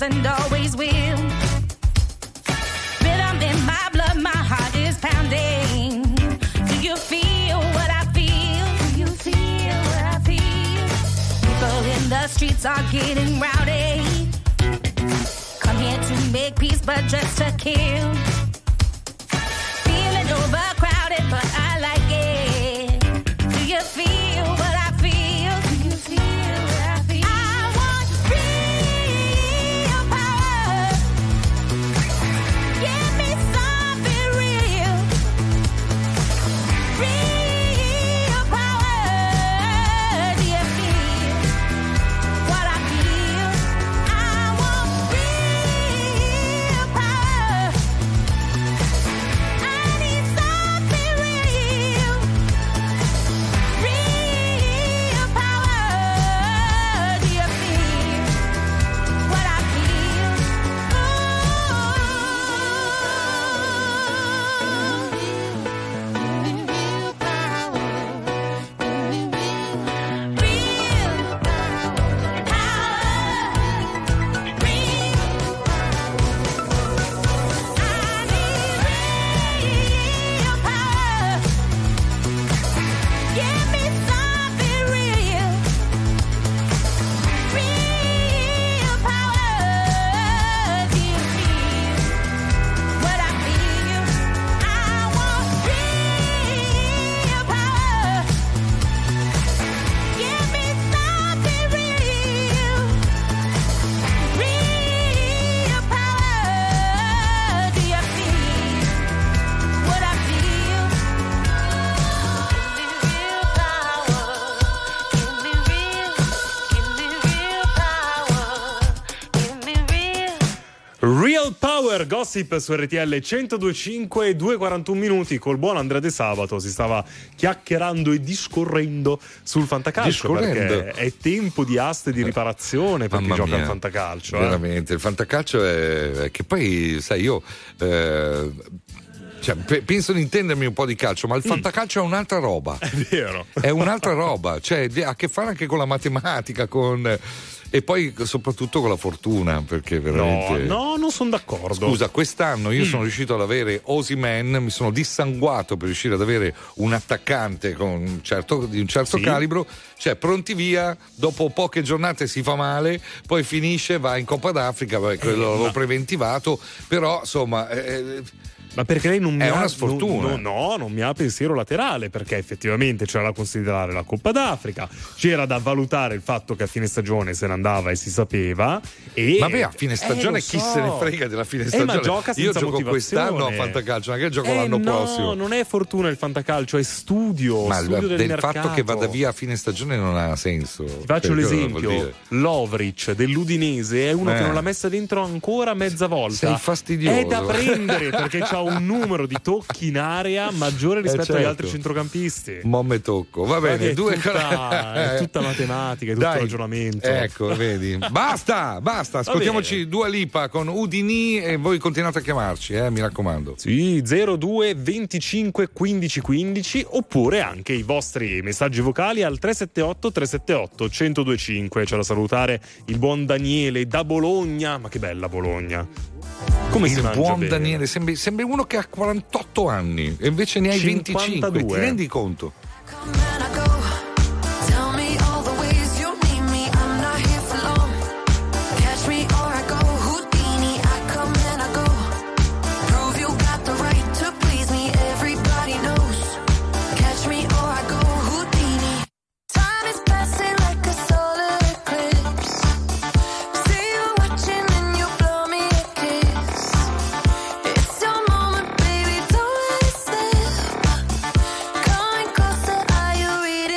was and always will. Rhythm in my blood, my heart is pounding. Do you feel what I feel? Do you feel what I feel? People in the streets are getting rowdy. Come here to make peace, but just to kill. Feeling overcrowded, but I like it. Do you feel what I feel? Do you feel what I feel? I want real power. Give me something real. Real power. Do you feel what I feel? I want real power. I need something real. Real power. Do you feel what I feel? Ooh. Give me real power. Give me real power. Power. Real. I need real power. Give me something real, real power. Do you feel what I feel? I want real power. Give me something real, real power. Do you feel what I feel? Give me real power. Give me real. Give me real power. Give me real. Real Power Gossip su R T L centodue e cinque e due e quarantuno minuti col buon Andrea De Sabato. Si stava chiacchierando e discorrendo sul fantacalcio, Discorrendo. perché è tempo di aste di riparazione per chi Mamma gioca mia, al fantacalcio. eh. Veramente, il fantacalcio è che poi, sai, io eh, cioè, pe- penso di intendermi un po' di calcio, ma il fantacalcio è un'altra roba. È vero. È un'altra roba, cioè di- ha a che fare anche con la matematica, con e poi soprattutto con la fortuna, perché No, veramente no, non sono d'accordo. Scusa, quest'anno io sono riuscito ad avere Osimhen, mi sono dissanguato per riuscire ad avere un attaccante con un certo, di un certo Sì. calibro, cioè pronti via, dopo poche giornate si fa male, poi finisce, va in Coppa d'Africa, vabbè, quello l'ho ma- preventivato, però insomma eh, Ma perché lei non mi È ha una sfortuna. No, no, non mi ha pensiero laterale, perché effettivamente c'era da considerare la Coppa d'Africa, c'era da valutare il fatto che a fine stagione se ne andava e si sapeva. E vabbè, a fine stagione eh, lo chi so. se ne frega della fine Eh, stagione? ma gioca senza Io gioco motivazione. quest'anno a fantacalcio, anche gioco Eh, l'anno no, prossimo. non è fortuna il fantacalcio, è studio, Ma studio del, del fatto mercato. che vada via a fine stagione non ha senso. Ti faccio Perché vuol l'esempio: dire? Lovric dell'Udinese è uno Eh. che non l'ha messa dentro ancora mezza volta. Sei fastidioso. È da prendere perché c'ha un numero di tocchi in area maggiore rispetto Eh, certo. agli altri centrocampisti. Mo me tocco, va Guarda bene. che Due è, tutta, è tutta matematica, è tutto Dai, ragionamento. Ecco, vedi. Basta, basta. Ascoltiamoci Dua Lipa con Udini e voi continuate a chiamarci, eh, mi raccomando. Sì, zero due venticinque quindici quindici oppure anche i vostri messaggi vocali al tre sette otto tre sette otto uno zero due cinque. C'è da salutare il buon Daniele da Bologna. Ma che bella Bologna! Come si Il mangia buon bene. Daniele, sembri, sembri uno che ha quarantotto anni e invece ne hai venticinque. Ti cinquantadue. rendi conto? And I go, tell me all the ways you need me. I'm not here for long. Catch me or I go Houdini. I come and I go. Prove you got the right to please me. Everybody knows. Catch me or I go Houdini. Time is passing like a solar eclipse. See you watching and you blow me a kiss. It's your moment, baby. Don't let it slip. Coming closer, are you reading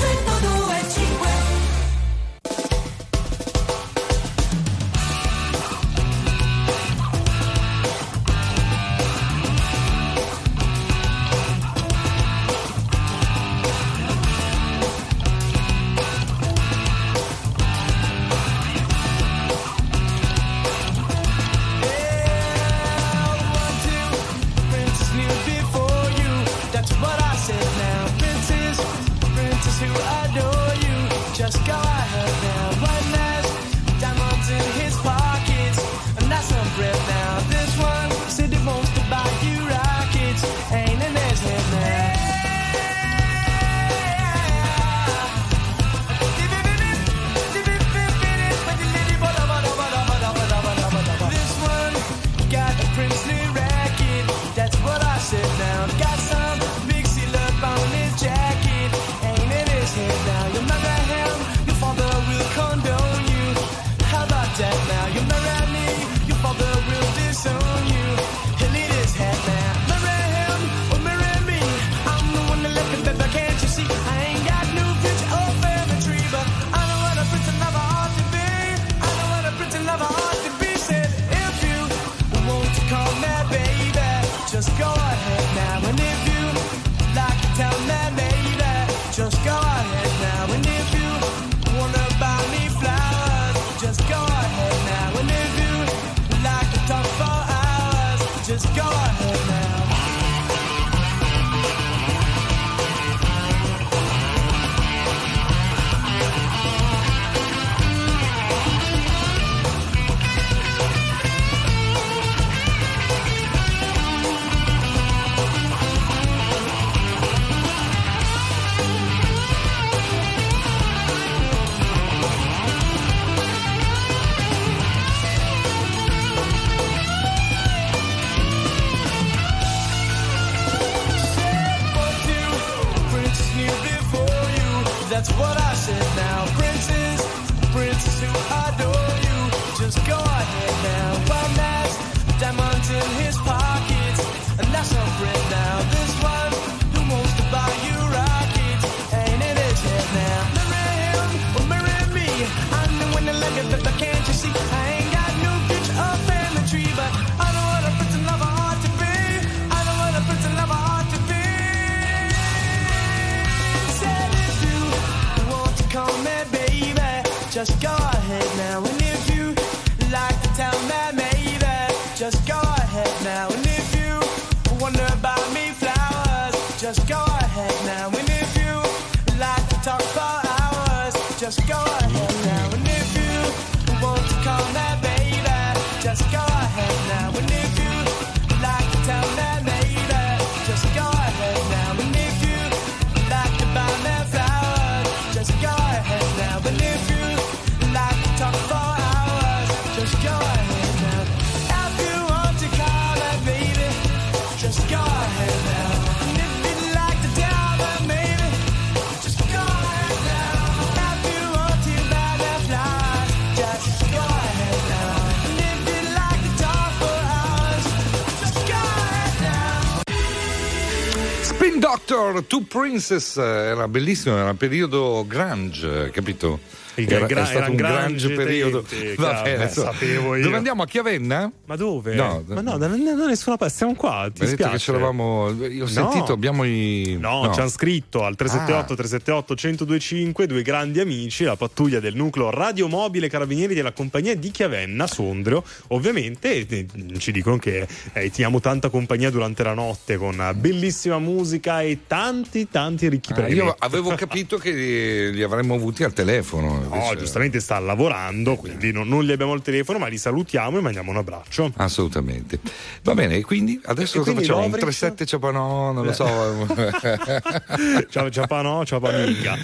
centodue e cinque. Two Princess era bellissimo, era un periodo grunge, capito? Era, gra- è stato era un grunge, grunge periodo. Tente, vabbè, beh, sapevo io. Dove andiamo? A Chiavenna? Ma dove? No, ma no, da nessuna parte, siamo qua. Ti spiace? Che ce l'avamo. Io ho no. sentito, abbiamo i. No, no, ci hanno scritto al tre sette otto tre sette otto uno zero due cinque, due grandi amici, la pattuglia del nucleo radiomobile Carabinieri della compagnia di Chiavenna, Sondrio. Ovviamente eh, ci dicono che eh, teniamo tanta compagnia durante la notte con bellissima musica e tanti, tanti ricchi ah, premi. Io avevo capito che li, li avremmo avuti al telefono. No, giustamente sta lavorando, quindi non, non gli abbiamo il telefono, ma li salutiamo e mandiamo un abbraccio. Assolutamente. Va bene, quindi adesso e cosa quindi facciamo? trentasette Ciapanò, non lo so. Ciao Ciapanò, ciao amica.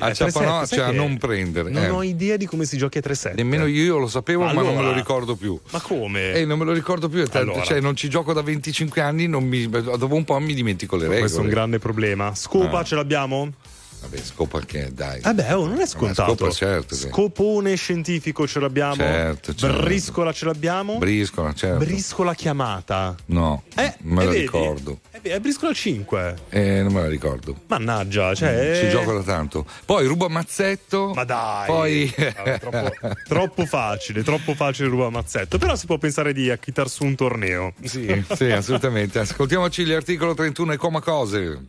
A Ciapanò c'è a non prendere. Non eh. ho idea di come si giochi a tre sette. Nemmeno io lo sapevo, allora, ma non me lo ricordo più. Ma come? Eh, non me lo ricordo più, allora. Cioè non ci gioco da venticinque anni, non mi, dopo un po' mi dimentico le regole. Questo è un grande problema. Scopa, ah. ce l'abbiamo? Vabbè, scopa che dai. Vabbè, oh, non è scontato. Scopa, certo, sì. Scopone scientifico ce l'abbiamo. Certo, certo. Briscola ce l'abbiamo. Briscola, certo. Briscola chiamata. No. Eh, non me la ricordo. È Briscola cinque. Eh, non me la ricordo. Mannaggia, cioè. Mm, si gioca da tanto. Poi ruba mazzetto. Ma dai. Poi ah, troppo, troppo facile, troppo facile ruba mazzetto. Però si può pensare di acchittar su un torneo. Sì, sì, assolutamente. Ascoltiamoci l'articolo trentuno e coma cose.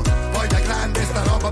Da grande sta roba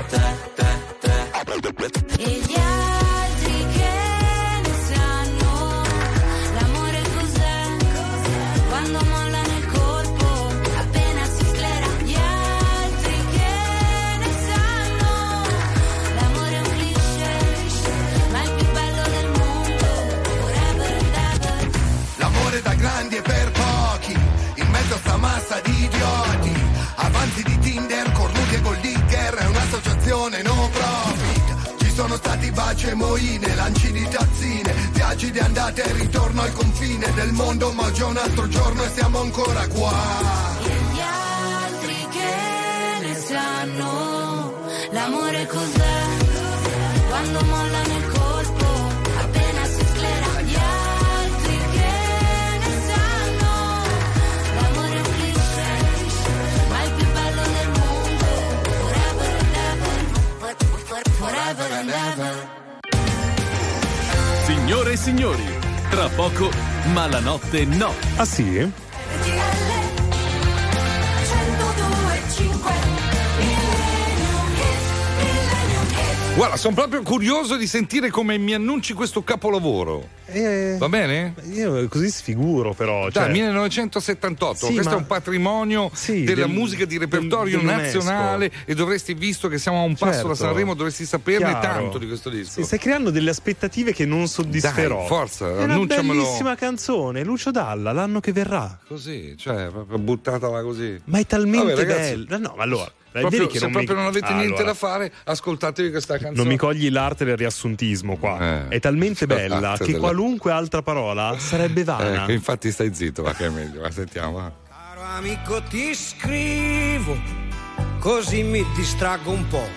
te, te, te. E gli altri che non sanno l'amore cos'è, cos'è? Quando mollano il colpo appena si sclera. Gli altri che ne sanno l'amore è un cliché, ma il più bello del mondo, forever and ever. L'amore da grandi è per pochi, in mezzo a sta massa di idioti, avanti di Tinder, cornuti e gold digger, è un'associazione no profit. Ci sono stati baci e moine, lanci di tazzine, viaggi di andata e ritorno al confine del mondo, ma già un altro giorno e siamo ancora qua. E gli altri che ne sanno l'amore cos'è, quando mollano il colpo appena si sclera. Gli altri che ne sanno l'amore è un cliché, ma il più bello del mondo, forever and ever, forever and ever. Signore e signori, tra poco Malanotte no. Ah sì? Guarda, sono proprio curioso di sentire come mi annunci questo capolavoro. Eh, Va bene? Io così sfiguro, però. Cioè... Dai, millenovecentosettantotto. Sì, questo ma... è un patrimonio sì, della del, musica di repertorio del, del nazionale. E dovresti, visto che siamo a un passo certo. da Sanremo, dovresti saperne Chiaro. tanto di questo disco. Sì, stai creando delle aspettative che non soddisferò. Dai, forza, è annunciamelo. Una bellissima canzone, Lucio Dalla, l'anno che verrà. Così, cioè, buttatela così. Ma è talmente Vabbè, ragazzi, bello. No, allora. Proprio, che se non proprio mi... non avete ah, niente allora. da fare, ascoltatevi questa canzone. Non mi cogli l'arte del riassuntismo qua. Eh, è talmente bella che della... qualunque altra parola sarebbe vana. Eh, infatti stai zitto, va che è meglio. Ma sentiamo. Va. Caro amico, ti scrivo così mi distraggo un po'.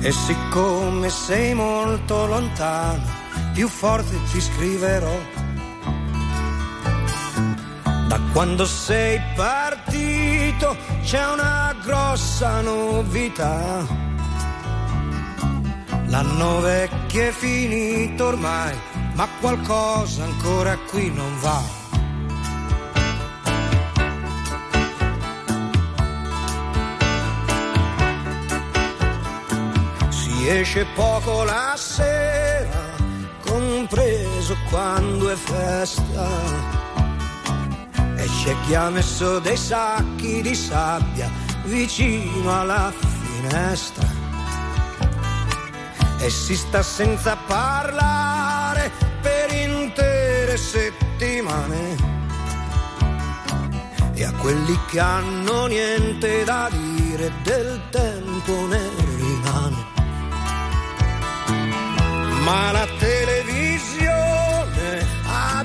E siccome sei molto lontano, più forte ti scriverò. Da quando sei partito c'è una grossa novità, l'anno vecchio è finito ormai, ma qualcosa ancora qui non va. Si esce poco la sera, compreso quando è festa, e c'è chi ha messo dei sacchi di sabbia vicino alla finestra. e si sta senza parlare per intere settimane. E a quelli che hanno niente da dire del tempo ne rimane. Ma la televisione ha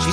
Ci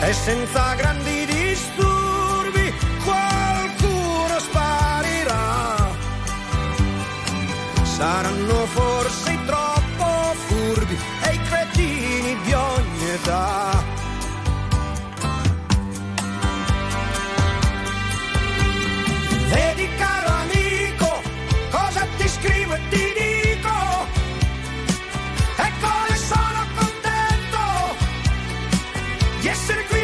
E senza grandi disturbi qualcuno sparirà. Saranno forse i troppo furbi e i cretini di ogni età. Vedi caro amico, cosa ti scrivo e ti dico. Ecco le sono contento di essere qui.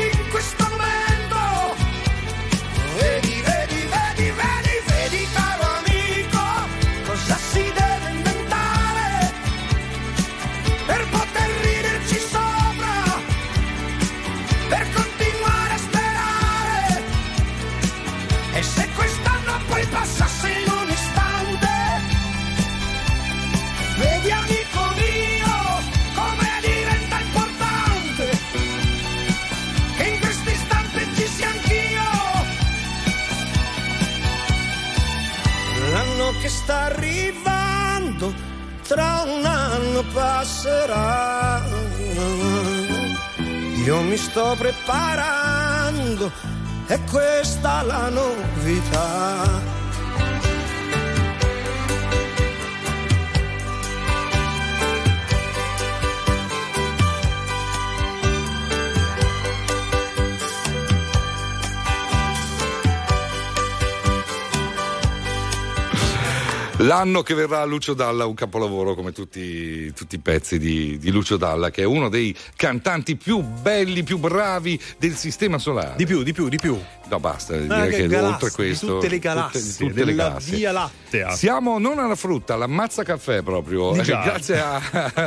Che sta arrivando, tra un anno passerà. Io mi sto preparando, è questa la novità. L'anno che verrà Lucio Dalla, un capolavoro come tutti, tutti i pezzi di, di Lucio Dalla, che è uno dei cantanti più belli, più bravi del sistema solare. Di più, di più, di più. No, basta, direi che, che galassie, oltre questo. Di tutte le galassie, tutte, tutte della le galassie. Via Lattea. Siamo non alla frutta, l'ammazza caffè proprio. Grazie a,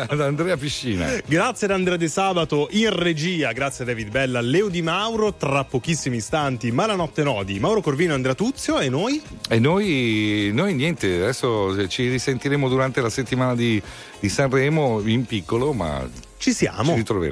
ad Andrea Piscina. Grazie ad Andrea De Sabato in regia, grazie a David Bella, Leo Di Mauro. Tra pochissimi istanti, Ma la notte no di Mauro Corvino e Andrea Tuzio. E noi? E noi, noi niente, adesso ci risentiremo durante la settimana di, di Sanremo in piccolo, ma ci siamo, ci ritroveremo.